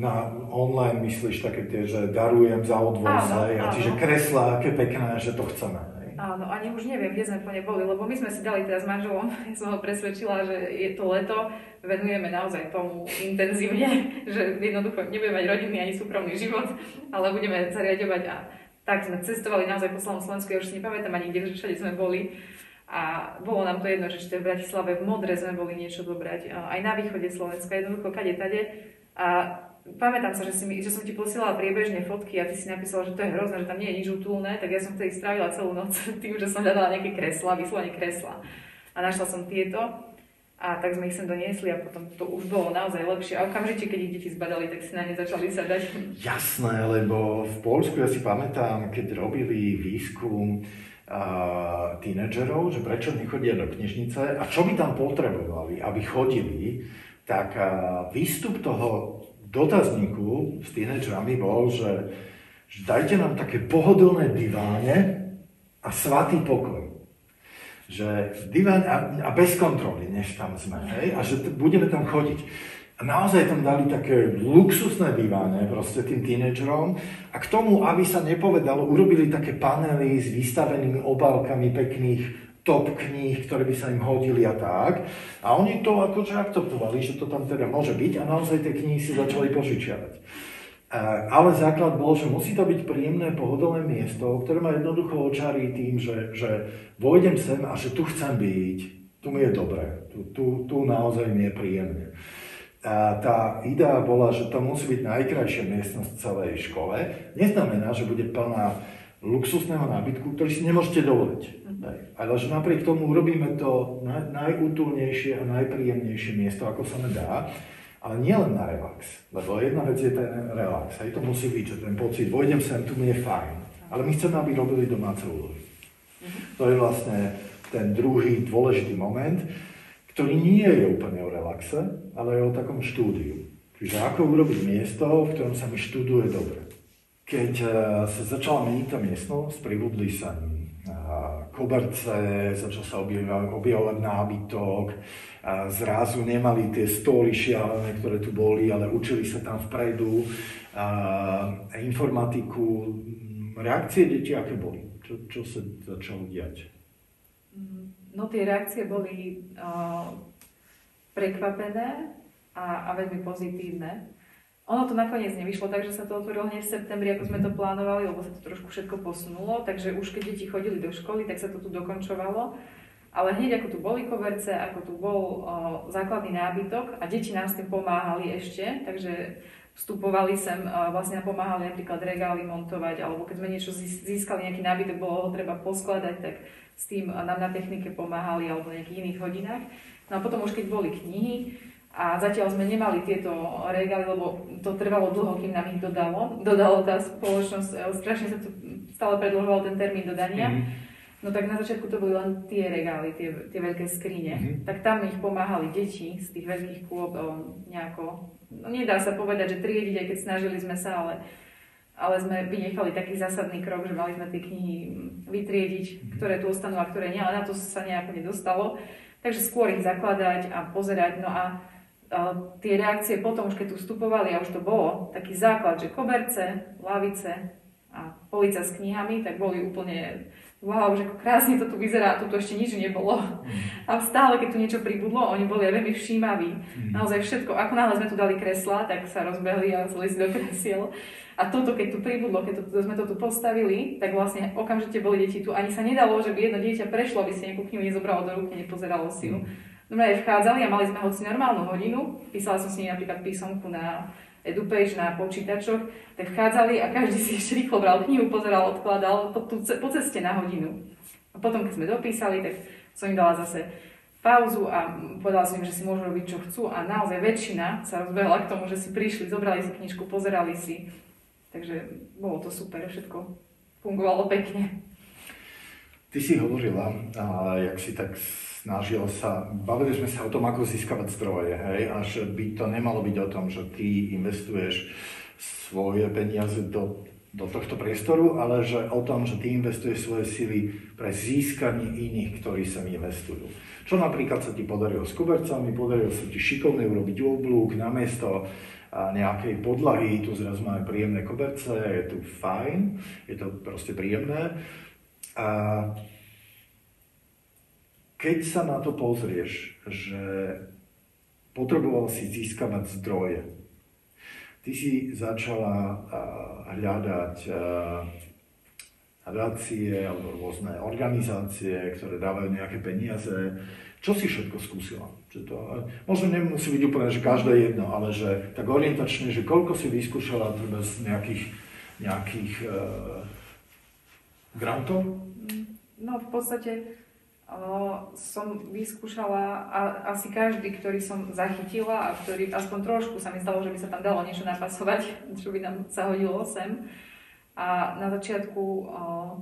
na online myslíš také tie, že darujem za odvoz, hej, a čiže kreslá, aké pekné, že to chceme, hej. Áno, ani už neviem, kde sme po nej boli, lebo my sme si dali teda s manželom, ja som ho presvedčila, že je to leto, venujeme naozaj tomu intenzívne, že jednoducho nebudeme mať rodinný ani súkromný život, ale budeme zariadovať a tak sme cestovali naozaj po celom Slovensku, ja už si nepamätám ani kde, všade sme boli a bolo nám to jedno, že ešte v Bratislave v Modre sme boli niečo dobrať, aj na východe Slovenska, jednoducho kade tade a pamätám sa, že, si mi, že som ti posielala priebežne fotky a ty si napísala, že to je hrozné, že tam nie je nič útulné, tak ja som vtedy strávila celú noc tým, že som hľadala nejaké kreslá, vyslovene kreslá a našla som tieto. A tak sme ich sem doniesli a potom to už bolo naozaj lepšie. A okamžite, keď ich deti zbadali, tak si na ne začali sadať. Jasné, lebo v Poľsku, ja si pamätám, keď robili výskum uh, tínedžerov, že prečo nechodia do knižnice a čo by tam potrebovali, aby chodili, tak uh, výstup toho dotazníku s tínedžerami bol, že, že dajte nám také pohodlné diváne a svatý pokoj. Že divan a bez kontroly, než tam sme, hej, a že t- budeme tam chodiť. A naozaj tam dali také luxusné diváne proste tým tínedžerom a k tomu, aby sa nepovedalo, urobili také panely s vystavenými obálkami pekných top kníh, ktoré by sa im hodili a tak. A oni to akože akceptovali, že to tam teda môže byť a naozaj tie knihy si začali požičiavať. Ale základ bol, že musí to byť príjemné, pohodlné miesto, ktoré ma jednoducho očarí tým, že, že vojdem sem a že tu chcem byť, tu mi je dobre, tu, tu, tu naozaj mi je príjemne. A tá idea bola, že to musí byť najkrajšia miestnosť v celej škole. Neznamená, že bude plná luxusného nábytku, ktorý si nemôžete dovoliť. Mhm. Ale že napriek tomu urobíme to naj, najútulnejšie a najpríjemnejšie miesto, ako sa mi dá. Ale nie len na relax, lebo jedna vec je ten relax, aj to musí byť, že ten pocit, vojdem sem, tu mi je fajn, ale my chceme, aby robili domáce úlohy. To je vlastne ten druhý dôležitý moment, ktorý nie je úplne o relaxe, ale je o takom štúdiu. Čiže ako urobiť miesto, v ktorom sa mi študuje dobre. Keď sa začala meniť tá miestnosť, pribudli sa koberce, začal sa objavovať nábytok, zrazu nemali tie stoly šialené, ktoré tu boli, ale učili sa tam vpredu, a informatiku, reakcie detí aké boli? Čo, čo sa začalo diať? No tie reakcie boli uh, prekvapené a, a veľmi pozitívne. Ono to nakoniec nevyšlo, takže sa to otvorilo hneď v septembri, ako sme to plánovali, lebo sa to trošku všetko posunulo, takže už keď deti chodili do školy, tak sa to tu dokončovalo. Ale hneď ako tu boli koverce, ako tu bol o, základný nábytok a deti nám s tým pomáhali ešte, takže vstupovali sem, o, vlastne nám pomáhali napríklad regály montovať, alebo keď sme niečo získali, nejaký nábytok, bolo ho treba poskladať, tak s tým nám na technike pomáhali alebo v nejakých iných hodinách. No a potom už keď boli knihy, A zatiaľ sme nemali tieto regály, lebo to trvalo dlho, kým nám ich dodalo. Dodalo tá spoločnosť, strašne sa to stále predĺžoval ten termín dodania. Mm-hmm. No tak na začiatku to boli len tie regály, tie, tie veľké skrine. Mm-hmm. Tak tam ich pomáhali deti z tých veľkých kôb nejako. No nedá sa povedať, že triediť, aj keď snažili sme sa, ale, ale sme vynechali taký zásadný krok, že mali sme tie knihy vytriediť, mm-hmm. ktoré tu ostanú a ktoré nie, ale na to sa nejako nedostalo. Takže skôr ich zakladať a pozerať. No a tie reakcie potom, už keď tu vstupovali a už to bolo, taký základ, že koberce, lavice a polica s knihami, tak boli úplne wow, že krásne to tu vyzerá, tu ešte nič nebolo. A stále, keď tu niečo pribudlo, oni boli aj veľmi všímaví. Naozaj všetko, ako náhle sme tu dali kreslá, tak sa rozbehli a zlezli do kresiel. A toto, keď tu pribudlo, keď to, sme to tu postavili, tak vlastne okamžite boli deti tu. Ani sa nedalo, že by jedno dieťa prešlo, aby si nejakú knihu nezobralo do ruky, nepozeralo si ju. Dobre, vchádzali a mali sme hoci normálnu hodinu, písala som si napríklad písomku na EduPage, na počítačoch, tak vchádzali a každý si ešte rýchlo bral knihu, pozeral, odkladal po, tu, po ceste na hodinu. A potom, keď sme dopísali, tak som im dala zase pauzu a povedala som im, že si môžu robiť, čo chcú, a naozaj väčšina sa rozbehla k tomu, že si prišli, zobrali si knižku, pozerali si. Takže bolo to super, všetko fungovalo pekne. Ty si hovorila, a jak si tak snažila sa, bavili sme sa o tom, ako získavať zdroje, hej, a že by to nemalo byť o tom, že ty investuješ svoje peniaze do, do tohto priestoru, ale že o tom, že ty investuješ svoje sily pre získanie iných, ktorí sem investujú. Čo napríklad sa ti podarilo s kobercami, podarilo sa ti šikovne urobiť oblúk namiesto nejakej podlahy, tu zrazu máme príjemné koberce, je tu fajn, je to proste príjemné. A keď sa na to pozrieš, že potreboval si získavať zdroje, ty si začala hľadať nadácie alebo rôzne organizácie, ktoré dávajú nejaké peniaze. Čo si všetko skúsila? Čo to, možno nemusí byť úplne, že každé jedno, ale že tak orientačne, že koľko si vyskúšala treba z nejakých, nejakých grantov? No v podstate uh, som vyskúšala a, asi každý, ktorý som zachytila a ktorý aspoň trošku sa mi zdalo, že by sa tam dalo niečo napasovať, čo by nám sa hodilo sem. A na začiatku uh,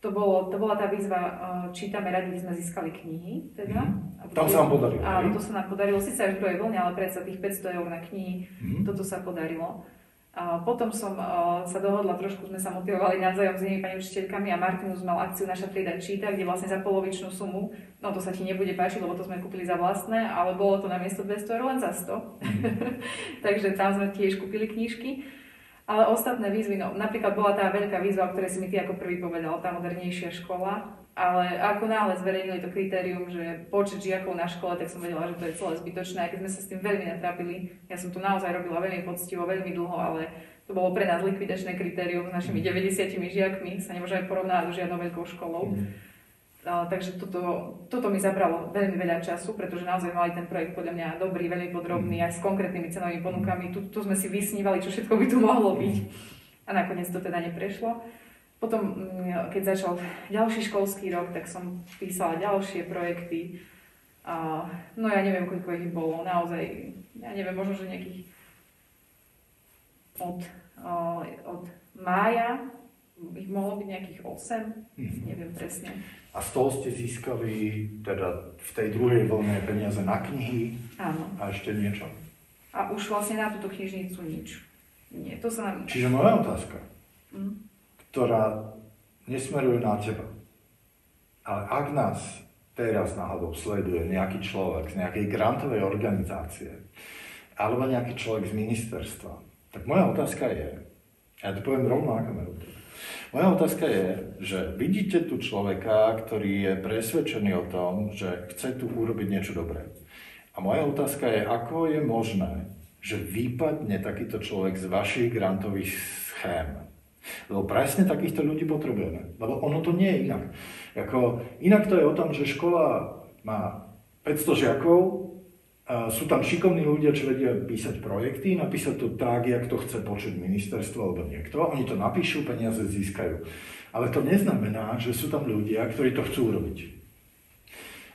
to, bolo, to bola tá výzva uh, Čítame radi, sme získali knihy. Teda. Mm. Tam sa nám podarilo. Áno, to sa nám podarilo, síce až v druhej vlne, ale predsa tých päťsto eur na knihy, mm. toto sa podarilo. A potom som uh, sa dohodla, trošku sme sa motivovali navzájom s inými pani učiteľkami a Martinus mal akciu Naša trieda číta, kde vlastne za polovičnú sumu, no to sa ti nebude páčiť, lebo to sme kúpili za vlastné, ale bolo to na miesto dvesto eur len za sto. Takže tam sme tiež kúpili knižky. Ale ostatné výzvy, no napríklad bola tá veľká výzva, o ktorej si mi ty ako prvý povedal, tá modernejšia škola, ale ako náhle zverejnili to kritérium, že počet žiakov na škole, tak som vedela, že to je celé zbytočné, aj keď sme sa s tým veľmi natrápili. Ja som to naozaj robila veľmi poctivo, veľmi dlho, ale to bolo pre nás likvidačné kritérium, s našimi deväťdesiatimi žiakmi sa nemôžeme porovnávať s žiadnou veľkou školou. Mm. A, takže toto, toto mi zabralo veľmi veľa času, pretože naozaj mali ten projekt podľa mňa dobrý, veľmi podrobný, aj s konkrétnymi cenovými ponukami. Tu, tu sme si vysnívali, čo všetko by tu mohlo byť. A nakoniec to teda neprešlo. Potom, keď začal ďalší školský rok, tak som písala ďalšie projekty. A, no ja neviem, koľko ich bolo, naozaj, ja neviem, možno, že nejakých od, od mája, ich mohlo byť nejakých osem, mm-hmm. neviem presne. A z toho ste získali teda v tej druhej vlne peniaze na knihy? Áno. A ešte niečo? A už vlastne na túto knižnicu nič. Nie, to sa nám... Čiže moja otázka, mm? ktorá nesmeruje na teba, ale ak nás teraz náhodou sleduje nejaký človek z nejakej grantovej organizácie alebo nejaký človek z ministerstva, tak moja otázka je, ja to poviem rovno na kameru. Moja otázka je, že vidíte tu človeka, ktorý je presvedčený o tom, že chce tu urobiť niečo dobré. A moja otázka je, ako je možné, že vypadne takýto človek z vašich grantových schém. Lebo presne takýchto ľudí potrebujeme. Lebo ono to nie je inak. Jako, inak to je o tom, že škola má päťsto žiakov, sú tam šikovní ľudia, čo vedia písať projekty, napísať to tak, jak to chce počuť ministerstvo alebo niekto. Oni to napíšu, peniaze získajú. Ale to neznamená, že sú tam ľudia, ktorí to chcú urobiť.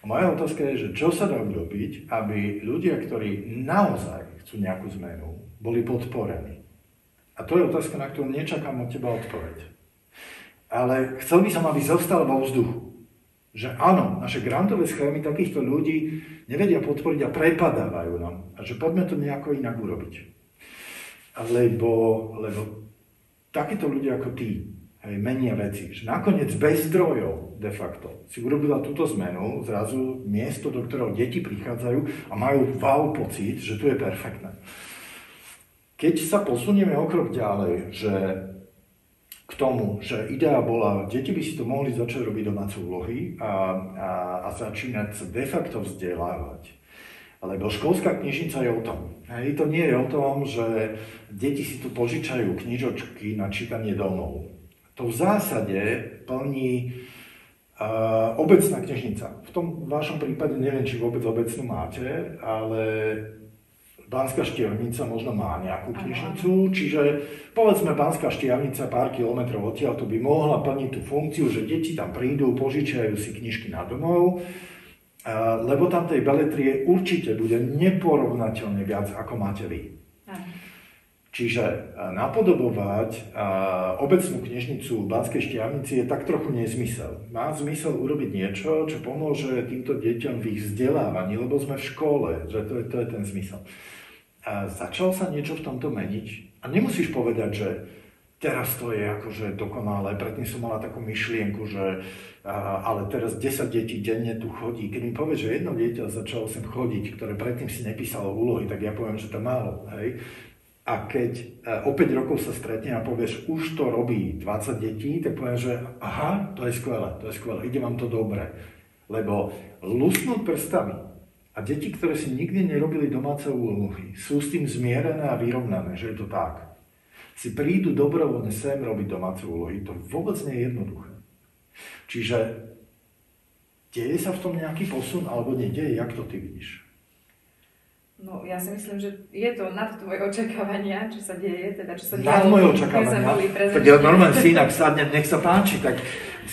A Moja otázka je, že čo sa dá urobiť, aby ľudia, ktorí naozaj chcú nejakú zmenu, boli podporení. A to je otázka, na ktorú nečakám od teba odpoveď. Ale chcel by som, aby zostal vo vzduchu. Že áno, naše grantové schémy takýchto ľudí nevedia podporiť a prepadávajú nám. A že poďme to nejako inak urobiť. Lebo, lebo takíto ľudia ako ty, hej, menia veci. Že nakoniec bez zdrojov de facto si urobila túto zmenu, zrazu miesto, do ktorého deti prichádzajú a majú wow pocit, že tu je perfektné. Keď sa posunieme o krok ďalej, že k tomu, že idea bola, deti by si to mohli začať robiť domáce úlohy a, a, a začínať sa de facto vzdelávať. Lebo školská knižnica je o tom. Hej, to nie je o tom, že deti si tu požičajú knižočky na čítanie domov. To v zásade plní uh, obecná knižnica. V tom vašom prípade neviem, či vôbec obecnú máte, ale Banská Štiavnica možno má nejakú knižnicu, čiže povedzme Banská Štiavnica pár kilometrov odtiaľ to by mohla plniť tú funkciu, že deti tam prídu, požičiajú si knižky na domov, lebo tam tej beletrie určite bude neporovnateľne viac ako máte vy. Aha. Čiže napodobovať obecnú knižnicu v Banskej Štiavnici je tak trochu nezmysel. Má zmysel urobiť niečo, čo pomôže týmto deťom v ich vzdelávaní, lebo sme v škole, že to je, to je ten zmysel. A začal sa niečo v tomto meniť a nemusíš povedať, že teraz to je akože dokonalé, predtým som mala takú myšlienku, že a, ale teraz desať detí denne tu chodí. Keď mi povieš, že jedno dieťa začalo sem chodiť, ktoré predtým si nepísalo úlohy, tak ja poviem, že to málo, hej. A keď o päť rokov sa stretne a povieš, už to robí dvadsať detí, tak poviem, že aha, to je skvelé, to je skvelé, ide vám to dobre. Lebo lusnúť prstami. A deti, ktoré si nikdy nerobili domáce úlohy, sú s tým zmierené a vyrovnané, že je to tak. Si prídu dobrovoľne sem robiť domáce úlohy, to vôbec nie je jednoduché. Čiže deje sa v tom nejaký posun, alebo nedieje, jak to ty vidíš? No, ja si myslím, že je to nad tvoje očakávania, čo sa deje, teda čo sa deje. Nad moje očakávania? Tak ja normálne si inak sadnem, nech sa páči, tak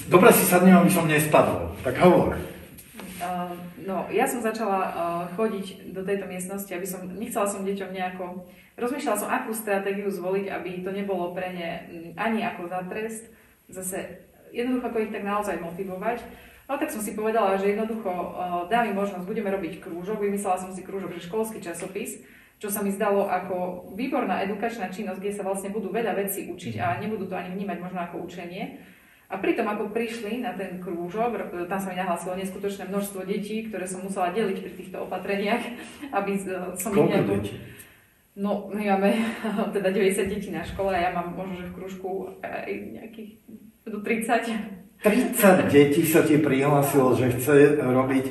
dobre si sadnem, aby som nespadol, tak hovor. Uh, no, ja som začala uh, chodiť do tejto miestnosti, aby som, nechcela som deťom nejako, rozmýšľala som, akú stratégiu zvoliť, aby to nebolo pre ne ani ako za trest, zase jednoducho ako ich tak naozaj motivovať. No tak som si povedala, že jednoducho uh, dá mi možnosť, budeme robiť krúžok, vymyslela som si krúžok, že školský časopis, čo sa mi zdalo ako výborná edukačná činnosť, kde sa vlastne budú veľa vecí učiť a nebudú to ani vnímať možno ako učenie. A pritom ako prišli na ten krúžok, tam sa mi nahlásilo neskutočné množstvo detí, ktoré som musela deliť pri týchto opatreniach, aby som ich nejakú... No, my máme teda deväťdesiat detí na škole a ja mám možno, že v krúžku aj nejakých do tridsať. tridsať detí sa ti prihlásilo, že chce robiť,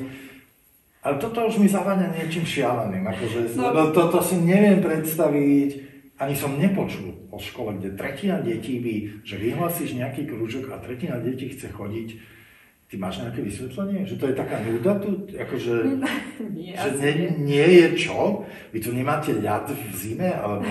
ale toto už mi zaváňa niečím šialeným, akože, no. lebo toto si neviem predstaviť, ani som nepočul o škole, kde tretina detí by, že vyhlásiš nejaký krúžok a tretina detí chce chodiť, ty máš nejaké vysvetlenie? Že to je taká nuda tu, akože, nie, že nie, nie je čo? Vy tu nemáte ľad v zime? Alebo,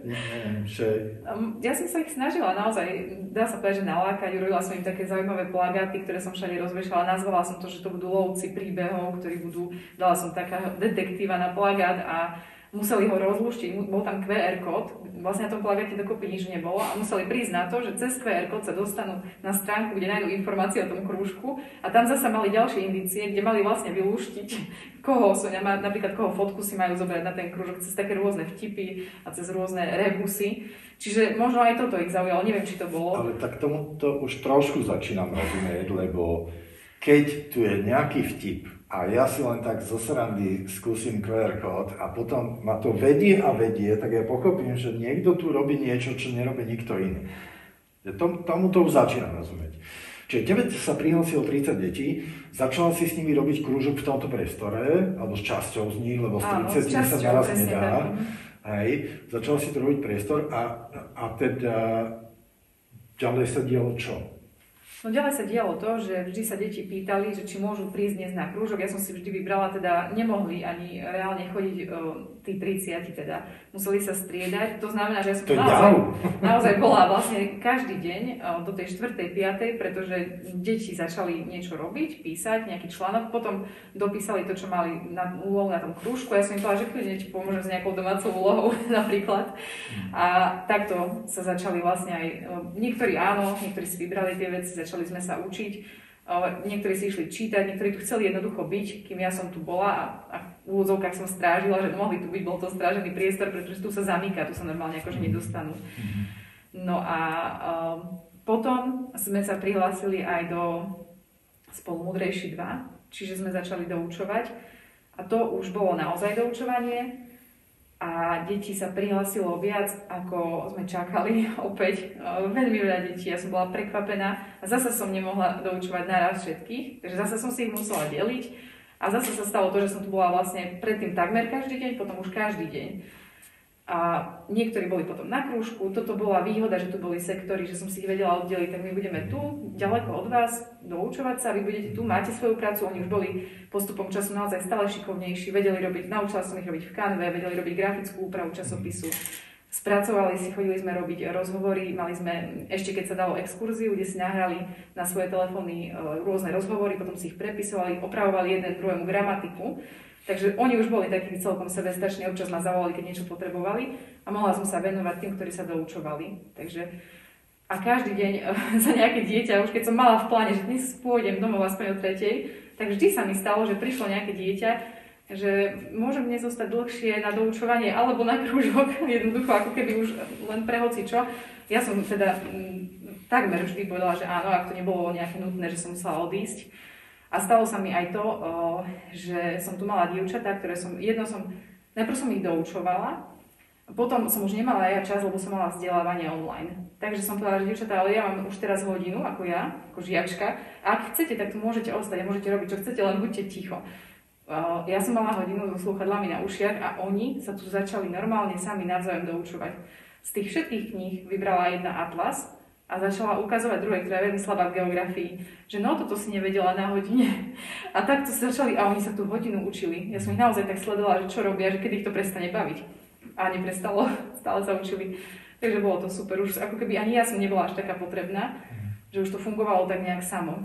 neviem, že... Ja som sa ich snažila naozaj, dá sa povedať, že nalákať. Urobila som im také zaujímavé plagáty, ktoré som všade rozvešala. Nazvala som to, že to budú lovci príbehov, ktorí budú, dala som taká detektíva na plagát a museli ho rozluštiť, bol tam kú er kód, vlastne na tom plagáte dokopy nič nebolo a museli prísť na to, že cez kú er kód sa dostanú na stránku, kde nájdú informácie o tom krúžku a tam zasa mali ďalšie indície, kde mali vlastne vylúštiť, koho sú, napríklad koho fotku si majú zobrať na ten krúžok cez také rôzne vtipy a cez rôzne rebusy. Čiže možno aj toto ich zaujalo, neviem, či to bolo. Ale tak tomu to už trošku začínam rozumieť, lebo keď tu je nejaký vtip, a ja si len tak zo srandy skúsim kú er kód a potom ma to vedie a vedie, tak ja pochopím, že niekto tu robí niečo, čo nerobí nikto iný. Ja tom, tomu to už začínam rozumieť. Čiže tebe sa prihlásilo tridsať detí, začala si s nimi robiť krúžok v tomto priestore, alebo s časťou z nich, lebo s tridsiatimi sa naraz nedá. Hej, začala si to robiť priestor a, a teda ďalej sa dialo čo? No ďalej sa dialo to, že vždy sa deti pýtali, že či môžu prísť dnes na krúžok. Ja som si vždy vybrala, teda nemohli ani reálne chodiť o, tí tridsiati teda. Museli sa striedať, to znamená, že ja som to naozaj, naozaj bola vlastne každý deň o, do tej štvrtej, piatej, pretože deti začali niečo robiť, písať, nejaký článok, potom dopísali to, čo mali na úlohu na tom krúžku. Ja som im povedala, že kľudne ti pomôžem s nejakou domácou úlohou napríklad. A takto sa začali vlastne aj, o, niektorí áno, niektorí si vybrali tie veci, začali sme sa učiť, niektorí si išli čítať, niektorí tu chceli jednoducho byť, kým ja som tu bola a v úvodzovkách som strážila, že mohli tu byť, bol to strážený priestor, pretože tu sa zamýka, tu sa normálne akože nedostanú. No a potom sme sa prihlásili aj do Spolumudrejší dva, čiže sme začali doučovať a to už bolo naozaj doučovanie. A detí sa prihlásilo viac, ako sme čakali, opäť veľmi veľa detí, ja som bola prekvapená a zasa som nemohla doučovať naraz všetkých, takže zasa som si ich musela deliť a zasa sa stalo to, že som tu bola vlastne predtým takmer každý deň, potom už každý deň. A niektorí boli potom na krúžku, toto bola výhoda, že tu boli sektory, že som si ich vedela oddeliť, tak my budeme tu, ďaleko od vás, doučovať sa, vy budete tu, máte svoju prácu, oni už boli postupom času naozaj stále šikovnejší, vedeli robiť, naučila som ich robiť v Canve, vedeli robiť grafickú úpravu časopisu, spracovali si, chodili sme robiť rozhovory, mali sme, ešte keď sa dalo exkurziu, kde si nahrali na svoje telefóny rôzne rozhovory, potom si ich prepisovali, opravovali jeden druhému gramatiku. Takže oni už boli takí celkom sebestační, občas ma zavolali, keď niečo potrebovali a mohla som sa venovať tým, ktorí sa doučovali. Takže a každý deň za nejaké dieťa, už keď som mala v pláne, že dnes pôjdem domov aspoň o tretej, tak vždy sa mi stalo, že prišlo nejaké dieťa, že môžem dnes zostať dlhšie na doučovanie alebo na krúžok, jednoducho ako keby už len pre hocičo. Ja som teda m, takmer vždy povedala, že áno, ak to nebolo nejaké nutné, že som musela odísť. A stalo sa mi aj to, že som tu mala dievčatá, ktoré som, jedno som, najprv som ich doučovala, potom som už nemala ja čas, lebo som mala vzdelávanie online. Takže som povedala, že dievčatá, ale ja mám už teraz hodinu, ako ja, ako žiačka, a ak chcete, tak tu môžete ostať a môžete robiť, čo chcete, len buďte ticho. Ja som mala hodinu so slúchadlami na ušiach a oni sa tu začali normálne sami navzájom doučovať. Z tých všetkých kníh vybrala jedna atlas, a začala ukazovať druhej, ktorá je veľmi slabá v geografii, že no, toto si nevedela na hodine. A takto sa začali, a oni sa tú hodinu učili. Ja som ich naozaj tak sledovala, že čo robia, že kedy ich to prestane baviť. A neprestalo, stále sa učili. Takže bolo to super. Už ako keby ani ja som nebola až taká potrebná, že už to fungovalo tak nejak samo.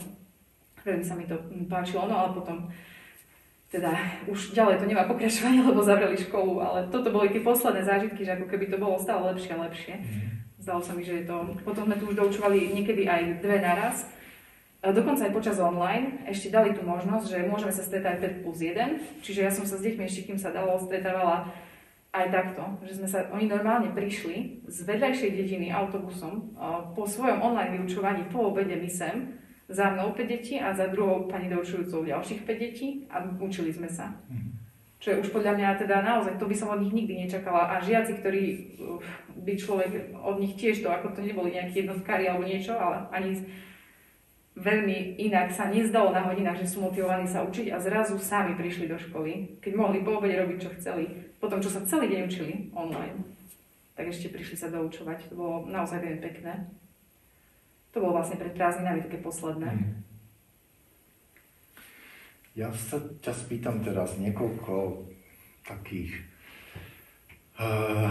Veľmi sa mi to páčilo, no ale potom teda už ďalej to nemá pokračovanie, lebo zavreli školu, ale toto boli tie posledné zážitky, že ako keby to bolo stále lepšie a lepšie. Zdalo sa mi, že je to... Potom sme tu už doučovali niekedy aj dve naraz. Dokonca aj počas online ešte dali tú možnosť, že môžeme sa stretať päť plus jeden. Čiže ja som sa s deťmi ešte, kým sa dalo, stretávala aj takto. Že sme sa, oni normálne prišli z vedľajšej dediny autobusom po svojom online vyučovaní po obede my sem. Za mnou päť detí a za druhou pani doučujúcou ďalších päť detí a učili sme sa. Čo je už podľa mňa teda naozaj, to by som od nich nikdy nečakala. A žiaci, ktorí by človek od nich tiež to, ako to neboli nejakí jednotkári alebo niečo, ale ani veľmi inak sa nezdalo na hodinách, že sú motivovaní sa učiť a zrazu sami prišli do školy, keď mohli po obede robiť, čo chceli. Potom, čo sa celý deň učili online, tak ešte prišli sa doučovať. To bolo naozaj veľmi pekné. To bolo vlastne pred prázdninami také posledné. Ja sa ťa spýtam teraz niekoľko takých uh,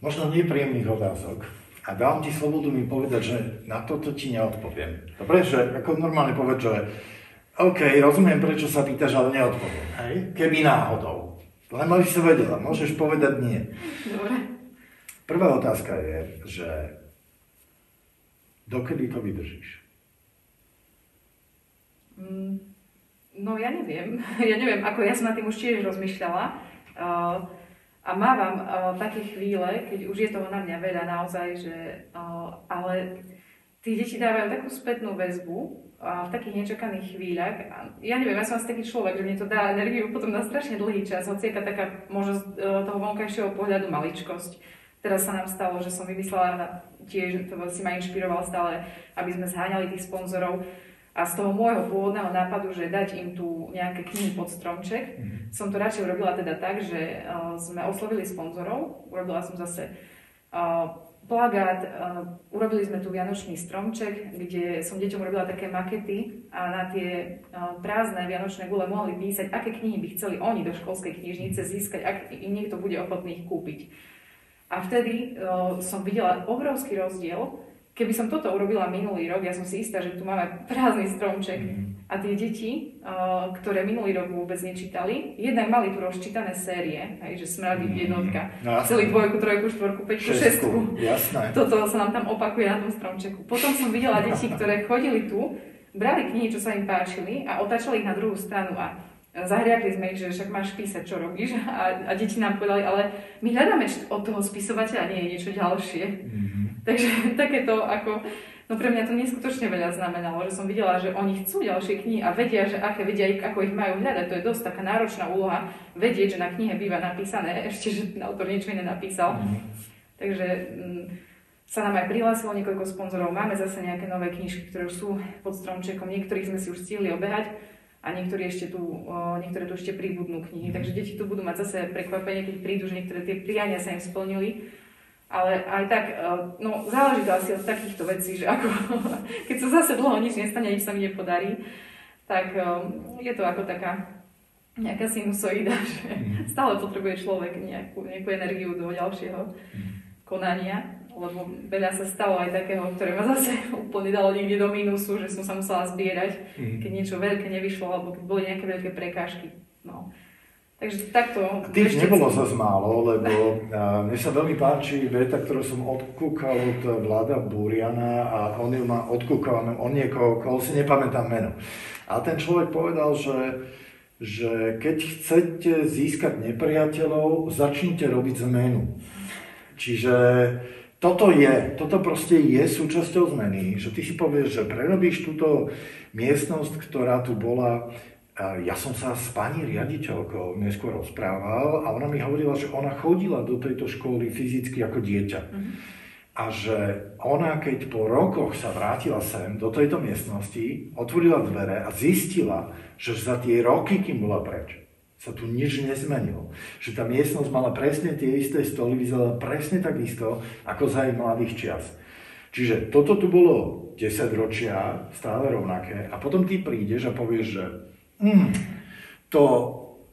možno nepríjemných otázok a dám ti slobodu mi povedať, že na toto ti neodpoviem. Dobre, že ako normálne povedať, že OK, rozumiem, prečo sa pýtaš, ale neodpoviem, hej? Keby náhodou. Len aby si vedela, môžeš povedať nie. Dobre. Prvá otázka je, že dokedy to vydržíš? Mm. No ja neviem, ja neviem, ako ja som na tým už tiež rozmýšľala uh, a mávam uh, také chvíle, keď už je toho na mňa veľa naozaj, že, uh, ale tí deti dávajú takú spätnú väzbu uh, v takých nečakaných chvíľach. A ja neviem, ja som asi taký človek, že mne to dá energiu potom na strašne dlhý čas, hoci je taká možnosť uh, toho vonkajšieho pohľadu maličkosť. Teraz sa nám stalo, že som vymyslela tiež, to si ma inšpiroval stále, aby sme zháňali tých sponzorov. A z toho môjho pôvodného nápadu, že dať im tu nejaké knihy pod stromček, mm-hmm. som to radšej urobila teda tak, že uh, sme oslovili sponzorov, urobila som zase uh, plagát, uh, urobili sme tu vianočný stromček, kde som deťom robila také makety a na tie uh, prázdne vianočné gule mohli písať, aké knihy by chceli oni do školskej knižnice získať, ak im niekto bude ochotný ich kúpiť. A vtedy uh, som videla obrovský rozdiel. Keby som toto urobila minulý rok, ja som si istá, že tu máme prázdny stromček. A tie deti, uh, ktoré minulý rok vôbec nečítali, jednak mali tu rozčítané série, hej, že smrady v jednotka, no, chceli dvojku, trojku, štvorku, peťku, šestku. Jasné. Toto sa nám tam opakuje na tom stromčeku. Potom som videla deti, ktoré chodili tu, brali knihy, čo sa im páčili a otáčali ich na druhú stranu a zahriakli sme ich, že však máš písať, čo robíš. A, a deti nám povedali, ale my hľadáme od toho spisovateľa, nie je niečo ďalšie. Mm-hmm. Takže takéto ako... No pre mňa to neskutočne veľa znamenalo, že som videla, že oni chcú ďalšie knihy a vedia, že aké vedia, ako ich majú hľadať. To je dosť taká náročná úloha vedieť, že na knihe býva napísané, ešte, že autor niečo iné napísal. Mm. Takže m, sa nám aj prihlásilo niekoľko sponzorov. Máme zase nejaké nové knižky, ktoré sú pod stromčekom. Niektorých sme si už stihli obehať a niektoré ešte tu, o, niektoré tu ešte príbudnú knihy. Mm. Takže deti tu budú mať zase prekvapenie, keď prídu, že niektoré tie priania sa im splnili. Ale aj tak, no záleží to asi od takýchto vecí, že ako, keď sa zase dlho nič nestane, nič sa mi nepodarí, tak je to ako taká nejaká sinusoida, že stále potrebuje človek nejakú, nejakú energiu do ďalšieho konania, lebo veľa sa stalo aj takého, ktoré ma zase úplne dalo niekde do mínusu, že som sa musela zbierať, keď niečo veľké nevyšlo, alebo keď boli nejaké veľké prekážky. No. Takže takto... Tých nebolo zase málo, lebo mne sa veľmi páči veta, ktorú som odkúkal od Vlada Buriana a on ju má odkúkal, on niekoho, koho si nepamätám meno. A ten človek povedal, že, že keď chcete získať nepriateľov, začnite robiť zmenu. Čiže toto je, toto proste je súčasťou zmeny, že ty si povieš, že prerobíš túto miestnosť, ktorá tu bola. Ja som sa s pani riaditeľkou neskôr rozprával a ona mi hovorila, že ona chodila do tejto školy fyzicky ako dieťa. Mm-hmm. A že ona, keď po rokoch sa vrátila sem do tejto miestnosti, otvorila dvere a zistila, že za tie roky, kým bola preč, sa tu nič nezmenilo. Že tá miestnosť mala presne tie isté stoly, vyzerala presne tak isto, ako za jej mladých čias. Čiže toto tu bolo desaťročia, stále rovnaké. A potom ty prídeš a povieš, že Mm, to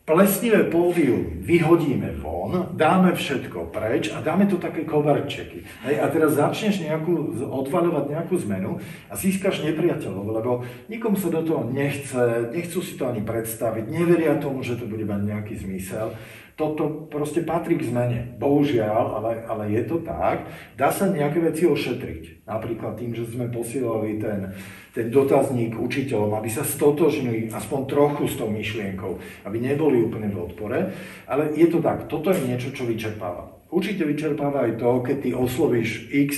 plesnivé pódium vyhodíme von, dáme všetko preč a dáme tu také koberčeky. Hej, a teraz začneš nejakú, odvaľovať nejakú zmenu a získaš nepriateľov, lebo nikomu sa do toho nechce, nechcú si to ani predstaviť, neveria tomu, že to bude mať nejaký zmysel. Toto proste patrí k zmene. Bohužiaľ, ale, ale je to tak. Dá sa nejaké veci ošetriť. Napríklad tým, že sme posielali ten... ten dotazník učiteľom, aby sa stotožnili aspoň trochu s tou myšlienkou, aby neboli úplne v odpore, ale je to tak, toto je niečo, čo vyčerpáva. Určite vyčerpáva aj to, keď ty oslovíš X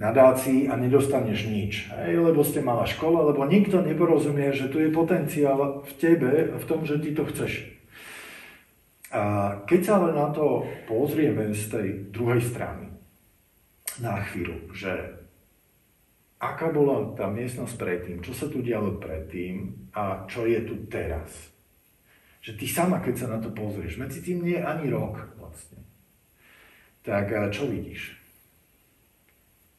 nadácií a nedostaneš nič, hej, lebo ste malá škola, lebo nikto neporozumie, že tu je potenciál v tebe, v tom, že ty to chceš. A keď sa ale na to pozrieme z tej druhej strany, na chvíľu, že aká bola tá miestnosť predtým, čo sa tu dialo predtým a čo je tu teraz. Že ty sama, keď sa na to pozrieš, medzi tým nie je ani rok vlastne. Tak čo vidíš?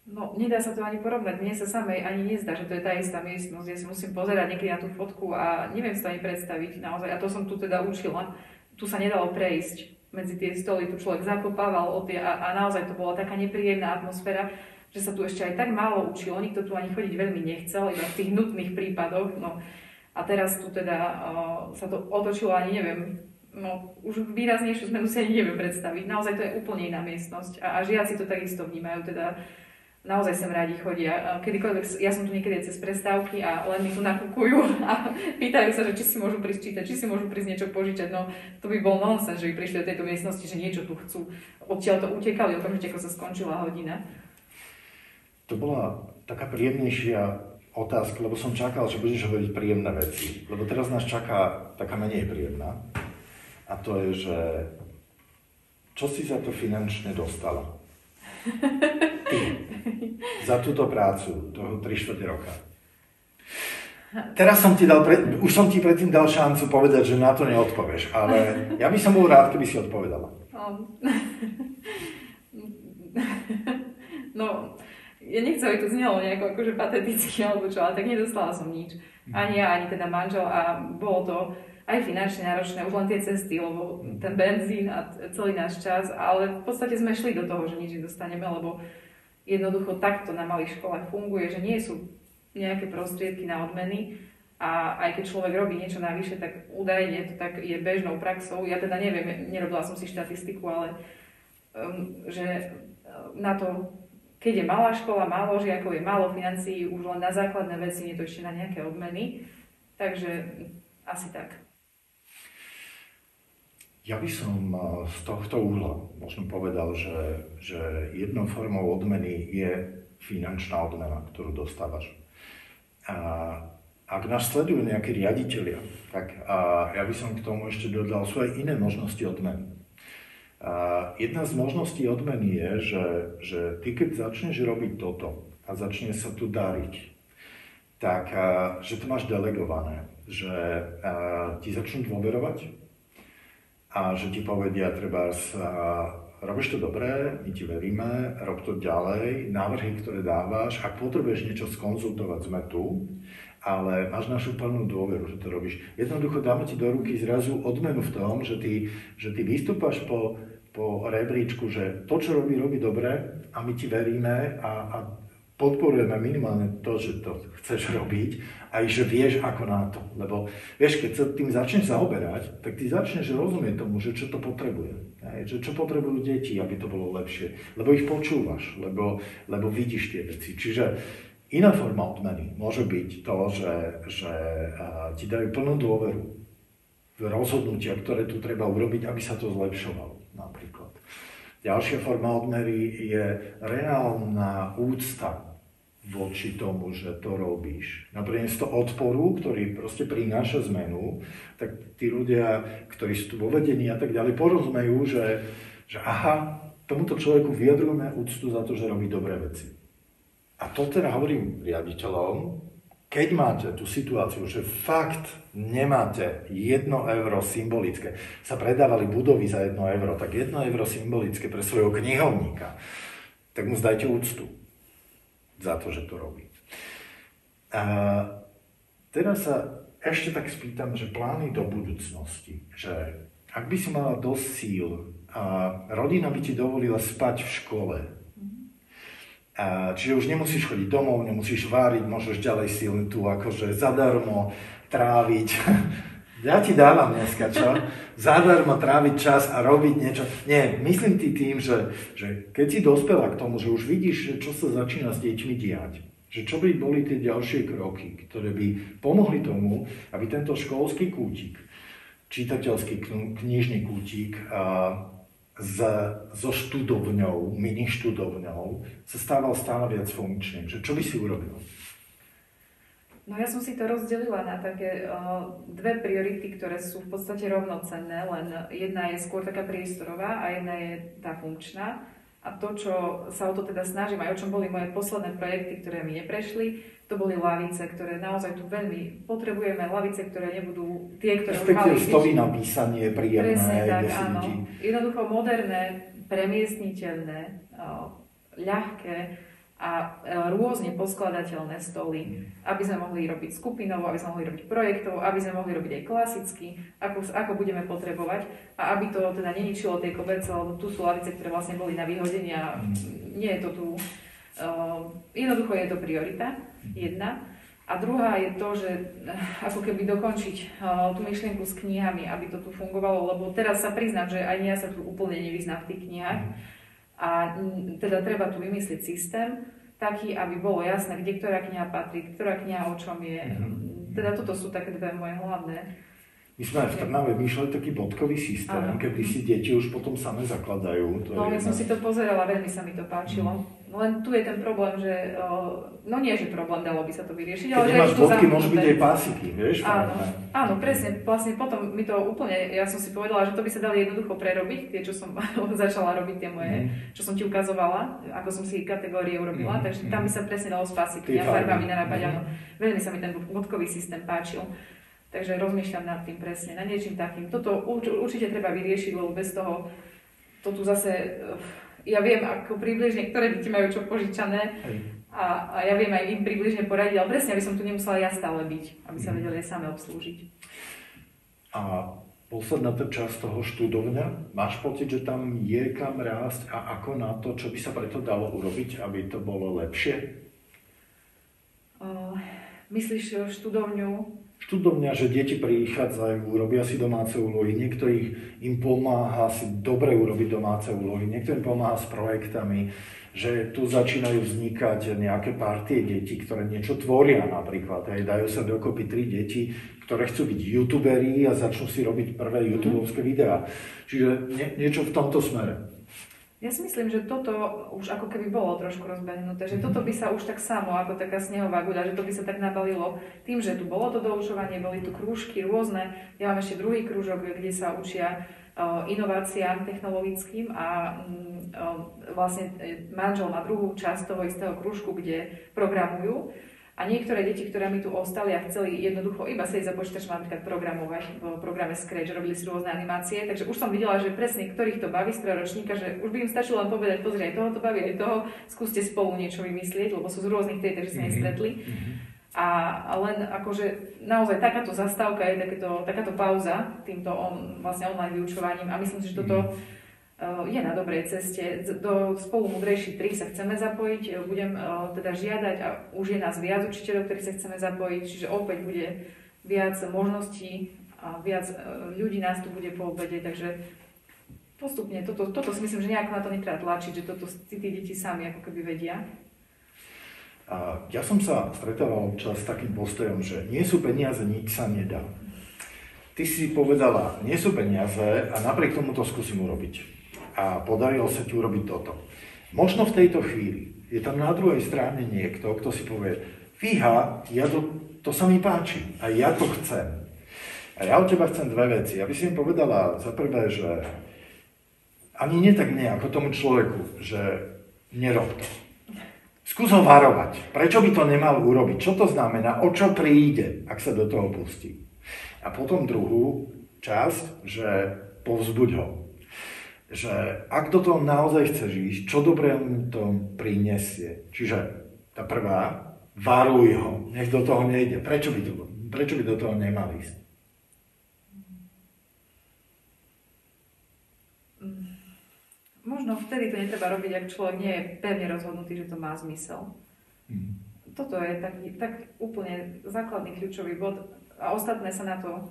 No, nedá sa to ani porovnať. Mne sa samej ani nezdá, že to je tá istá miestnosť. Ja si musím pozerať niekedy na tú fotku a neviem si to ani predstaviť naozaj. A to som tu teda učila. Tu sa nedalo prejsť medzi tie stoly. Tu človek zakopával o tie a, a naozaj to bola taká nepríjemná atmosféra, že sa tu ešte aj tak málo učilo, nikto tu ani chodiť veľmi nechcel, iba v tých nutných prípadoch, no a teraz tu teda uh, sa to otočilo, ani neviem, no už výraznejšiu zmenu si ani neviem predstaviť, naozaj to je úplne iná miestnosť a, a žiaci to takisto vnímajú, teda naozaj sem rádi chodia, kedykoľvek, ja som tu niekedy cez prestávky a len mi tu nakúkujú a pýtajú sa, že či si môžu prísť čítať, či si môžu prísť niečo požičať, no to by bol nonsens, že by prišli do tejto miestnosti, že niečo tu chcú, odtiaľ to utekali okamžite, ako sa skončila hodina. To bola taká príjemnejšia otázka, lebo som čakal, že budeš hovoriť príjemné veci. Lebo teraz nás čaká taká menej príjemná. A to je, že čo si za to finančne dostala? Ty. Za túto prácu, toho tri štvrte roka. Teraz som ti dal, pre, už som ti predtým dal šancu povedať, že na to neodpovieš, ale ja by som bol rád, keby si odpovedala. No, ja nechcem, aby to znelo nejako akože pateticky alebo čo, ale tak nedostala som nič. Ani ja, ani teda manžel a bolo to aj finančne náročné, už len tie cesty, lebo ten benzín a celý náš čas, ale v podstate sme šli do toho, že nič nedostaneme, lebo jednoducho takto na malých školách funguje, že nie sú nejaké prostriedky na odmeny a aj keď človek robí niečo navyše, tak údajne to tak je bežnou praxou. Ja teda neviem, nerobila som si štatistiku, ale um, že na to, keď je malá škola, málo žiakov, je málo financií, už len na základné veci, nie to ešte na nejaké odmeny, takže asi tak. Ja by som z tohto úhla možno povedal, že, že jednou formou odmeny je finančná odmena, ktorú dostávaš. A ak nás sledujú nejakí riaditelia, tak a ja by som k tomu ešte dodal svoje iné možnosti odmeny. A jedna z možností odmeny je, že, že ty keď začneš robiť toto a začne sa tu dariť, tak a, že to máš delegované, že a, ti začnú dôverovať, a že ti povedia, trebárs, robíš to dobré, my ti veríme, rob to ďalej, návrhy, ktoré dávaš, ak potrebuješ niečo skonzultovať, sme tu, ale máš našu plnú dôveru, že to robíš. Jednoducho dáme ti do ruky zrazu odmenu v tom, že ty, že ty vystúpaš po, po rebríčku, že to, čo robí, robí dobre a my ti veríme a, a podporujeme minimálne to, že to chceš robiť, aj že vieš ako na to. Lebo vieš, keď sa tým začneš zaoberať, tak ty začneš rozumieť tomu, že čo to potrebuje. Že čo potrebujú deti, aby to bolo lepšie. Lebo ich počúvaš, lebo, lebo vidíš tie veci. Čiže iná forma odmeny môže byť to, že, že ti dajú plnú dôveru v rozhodnutia, ktoré tu treba urobiť, aby sa to zlepšovalo napríklad. Ďalšia forma odmery je reálna úcta voči tomu, že to robíš. Namiesto odporu, ktorý proste prináša zmenu, tak tí ľudia, ktorí sú tu vo vedení a tak ďalej, porozumejú, že, že aha, tomuto človeku vyjadrujeme úctu za to, že robí dobré veci. A to teda hovorím riaditeľom, keď máte tú situáciu, že fakt nemáte jedno euro symbolické, sa predávali budovy za jedno euro, tak jedno euro symbolické pre svojho knihovníka, tak mu zdajte úctu za to, že to robí. A teraz sa ešte tak spýtam, že plány do budúcnosti, že ak by si mala dosť síl a rodina by ti dovolila spať v škole, čiže už nemusíš chodiť domov, nemusíš váriť, môžeš ďalej si len tu akože zadarmo tráviť. Ja ti dávam dneska, čo? Zadarmo tráviť čas a robiť niečo. Nie, myslím ti tým, že, že keď si dospela k tomu, že už vidíš, čo sa začína s deťmi diať, že čo by boli tie ďalšie kroky, ktoré by pomohli tomu, aby tento školský kútik, čitateľský knižný kútik, a so študovňou, mini študovňou, sa stával stále viac funkčným. Čo by si urobil? No ja som si to rozdelila na také uh, dve priority, ktoré sú v podstate rovnocenné, len jedna je skôr taká priestorová a jedna je tá funkčná. A to, čo sa o to teda snažím, aj o čom boli moje posledné projekty, ktoré mi neprešli, to boli lavice, ktoré naozaj tu veľmi potrebujeme, lavice, ktoré nebudú tie, ktoré už mali... Stojí na písanie, príjemné. Presne tak, áno. Jednoducho moderné, premiestniteľné, ľahké a rôzne poskladateľné stoly, aby sme mohli robiť skupinovo, aby sme mohli robiť projektov, aby sme mohli robiť aj klasicky, ako, ako budeme potrebovať a aby to teda neničilo tej koberce, lebo tu sú lavice, ktoré vlastne boli na vyhodenia, nie je to tu... Uh, jednoducho je to priorita, jedna. A druhá je to, že ako keby dokončiť uh, tú myšlienku s knihami, aby to tu fungovalo, lebo teraz sa priznám, že ani ja sa tu úplne nevyznám v tých knihách. A m, teda treba tu vymyslieť systém taký, aby bolo jasné, kde ktorá kniha patrí, ktorá kniha o čom je. Teda toto sú také dve moje hlavné. My sme aj v Trnave vyšli taký bodkový systém, keby si deti už potom same zakladajú. To no, ja som si to pozerala, veľmi sa mi to páčilo. Mm. Len tu je ten problém, že... No nie, že problém, dalo by sa to vyriešiť, keď ale že... Keď nemáš bodky, môžu byť aj pásiky, vieš? Áno, áno, presne. Vlastne potom mi to úplne... Ja som si povedala, že to by sa dalo jednoducho prerobiť, tie, čo som začala robiť, tie moje, mm. čo som ti ukazovala, ako som si kategórie urobila, mm. takže tam by sa presne dalo s pásikmi a farbami narábať. Mm. Veľmi sa mi ten bodkový systém páčil. Takže rozmýšľam nad tým presne, nad niečím takým. Toto urč, určite treba vyriešiť, lebo bez toho to tu zase ja viem ako približne, ktoré deti majú čo požičané a, a ja viem aj im približne poradiť, ale presne, aby som tu nemusela ja stále byť, aby sa vedeli aj same obslúžiť. A posledná tá časť toho študovňa, máš pocit, že tam je kam rásť a ako na to, čo by sa preto dalo urobiť, aby to bolo lepšie? Uh, myslíš študovňu? Študovňa, že deti prichádzajú, robia si domáce úlohy, niektorých im pomáha si dobre urobiť domáce úlohy, niektorým pomáha s projektami, že tu začínajú vznikať nejaké partie detí, ktoré niečo tvoria napríklad. Aj dajú sa dokopy tri deti, ktoré chcú byť youtuberi a začnú si robiť prvé youtubeovské videá. Čiže nie, niečo v tomto smere. Ja si myslím, že toto už ako keby bolo trošku rozbehnuté, že toto by sa už tak samo, ako taká snehová guľa, že to by sa tak nabalilo tým, že tu bolo to doučovanie, boli tu krúžky rôzne. Ja mám ešte druhý krúžok, kde sa učia uh, inováciám technologickým a um, vlastne manžel má druhú časť toho istého krúžku, kde programujú. A niektoré deti, ktoré mi tu ostali a chceli jednoducho iba sedieť za počítačom, napríklad programovať v programe Scratch, robili si rôzne animácie, takže už som videla, že presne ktorých to baví z trojročníka, že už by im stačilo len povedať, pozri, aj toho to baví, aj toho, skúste spolu niečo vymyslieť, lebo sú z rôznych tej, takže sa nestretli. A len akože naozaj takáto zastávka je takéto, takáto pauza týmto on, vlastne online vyučovaním a myslím si, že toto je na dobrej ceste. Do Spolumudrejší tri sa chceme zapojiť, budem teda žiadať a už je nás viac učiteľov, ktorých sa chceme zapojiť, čiže opäť bude viac možností a viac ľudí nás tu bude po obede, takže postupne toto, toto si myslím, že nejako na to netreba tlačiť, že toto tí deti sami ako keby vedia. Ja som sa stretával občas s takým postojom, že nie sú peniaze, nič sa nedá. Ty si povedala, nie sú peniaze a napriek tomu to skúsim urobiť. A podarilo sa ti urobiť toto. Možno v tejto chvíli je tam na druhej strane niekto, kto si povie, fíha, ja to, to sa mi páči a ja to chcem. A ja od teba chcem dve veci. Aby si im povedala za prvé, že ani nie tak mne, ako tomu človeku, že nerob to. Skús ho varovať. Prečo by to nemal urobiť? Čo to znamená? O čo príde, ak sa do toho pustí? A potom druhú časť, že povzbuď ho. Že ak do toho naozaj chceš ísť, čo dobré mu to prinesie. Čiže tá prvá, varuj ho, nech do toho nejde. Prečo by, to, prečo by do toho nemal ísť? Možno vtedy to netreba robiť, ak človek nie je pevne rozhodnutý, že to má zmysel. Hmm. Toto je taký, tak úplne základný kľúčový bod a ostatné sa na to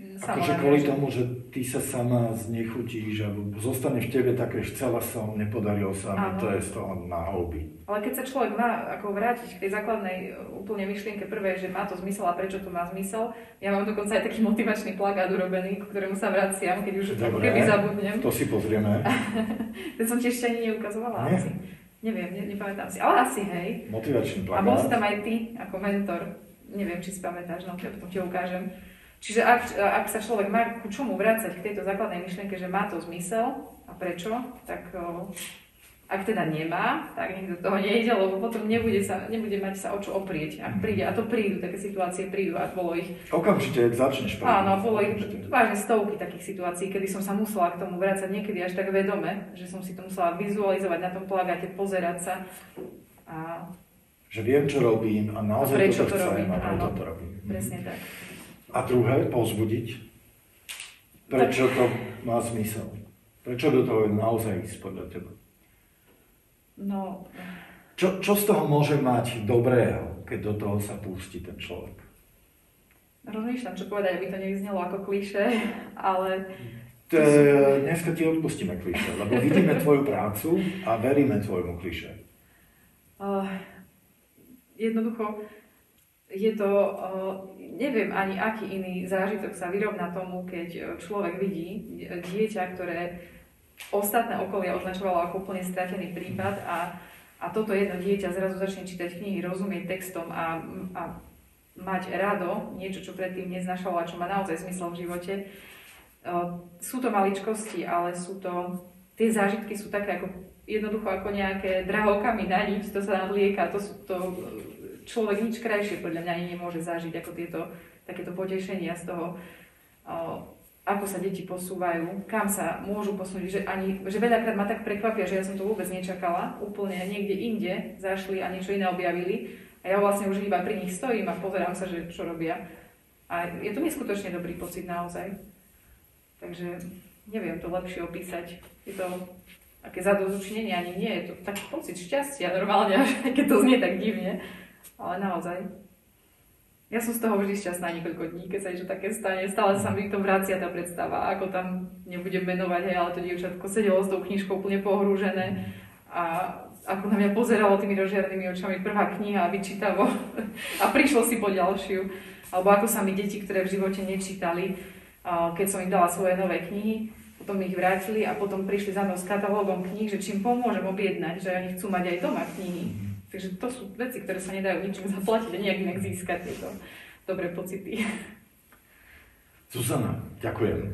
akože kvôli tomu, že ty sa sama znechutíš, alebo zostane v tebe také, že celá som, nepodaril sa mi, to je z toho náhoby. Ale keď sa človek má ako vrátiť k tej základnej úplne myšlienke prvej, že má to zmysel a prečo to má zmysel, ja mám dokonca aj taký motivačný plagát urobený, ku ktorému sa vraciam, keď už dobre, keby zabudnem. To si pozrieme. To som ti ešte ani neukazovala. Nie. Asi. Neviem, ne, nepamätám si, ale asi hej. Motivačný plagát. A bol si tam aj ty ako mentor. Neviem, či si pamätáš, no to ti ukážem. Čiže ak, ak sa človek má ku čomu vracať k tejto základnej myšlienke, že má to zmysel a prečo, tak ak teda nemá, tak nikto toho nejde, lebo potom nebude, sa, nebude mať sa o čo oprieť. Ak príde, a to prídu, také situácie prídu a bolo ich... Okamžite, ak začneš práve. Áno, bolo ich vážne stovky takých situácií, kedy som sa musela k tomu vracať niekedy až tak vedome, že som si to musela vizualizovať na tom plagáte, pozerať sa a... Že viem, čo robím a naozaj a to, to chcem a prečo to robím. Presne tak. A druhé, povzbudiť, prečo to má zmysel, prečo do toho je naozaj ísť podľa teba. No... Čo, čo z toho môže mať dobrého, keď do toho sa pustí ten človek? Rozmýšľam, čo povedať, aby to nevyznelo ako klíše, ale... Te, dneska ti odpustíme klíše, lebo vidíme tvoju prácu a veríme tvojmu klíše. Uh, jednoducho... Je to, neviem ani aký iný zážitok sa vyrovná tomu, keď človek vidí dieťa, ktoré ostatné okolia označovalo ako úplne stratený prípad a, a toto jedno dieťa zrazu začne čítať knihy, rozumieť textom a, a mať rado niečo, čo predtým neznašalo a čo má naozaj zmysel v živote. Sú to maličkosti, ale sú to, tie zážitky sú také ako, jednoducho ako nejaké drahokami na nič, to sa nadlieka, to sú to... Človek nič krajšie podľa mňa ani nemôže zažiť ako tieto takéto potešenia z toho. A ako sa deti posúvajú, kam sa môžu posunúť, že, ani, že veľakrát ma tak prekvapia, že ja som to vôbec nečakala, úplne niekde inde zašli a niečo iné objavili a ja vlastne už iba pri nich stojím a pozerám sa, že čo robia a je to neskutočne dobrý pocit naozaj, takže neviem to lepšie opísať, je to také zadosťučinenie ani nie, je to taký pocit šťastia normálne, keď to znie tak divne, ale naozaj. Ja som z toho vždy šťastná niekoľko dní, keď sa niečo také stane. Stále sa mi to vracia tá predstava, ako tam nebudem menovať, hej, ale to dievčatko sedelo s tou knižkou úplne pohrúžené a ako na mňa pozeralo tými rozžiarenými očami, prvá kniha, vyčítavo a prišlo si po ďalšiu. Alebo ako sa mi deti, ktoré v živote nečítali, keď som im dala svoje nové knihy, potom ich vrátili a potom prišli za mnou s katalógom kníh, že čím pomôžem objednať, že oni chcú mať aj doma knihy. Takže to sú veci, ktoré sa nedajú ničím zaplatiť a nejak inak získať tieto dobré pocity. Zuzana, ďakujem.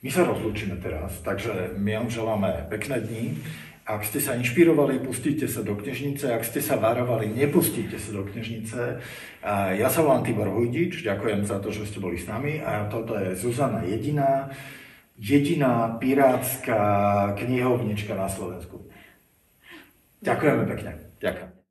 My sa rozlúčime teraz, takže my vám želáme pekné dní. Ak ste sa inšpirovali, pustíte sa do knižnice. Ak ste sa varovali, nepustíte sa do knižnice. Ja sa volám Tibor Hujdič, ďakujem za to, že ste boli s nami. A toto je Zuzana Jediná, jediná pirátska knihovnička na Slovensku. Ďakujeme pekne. Ďakujem.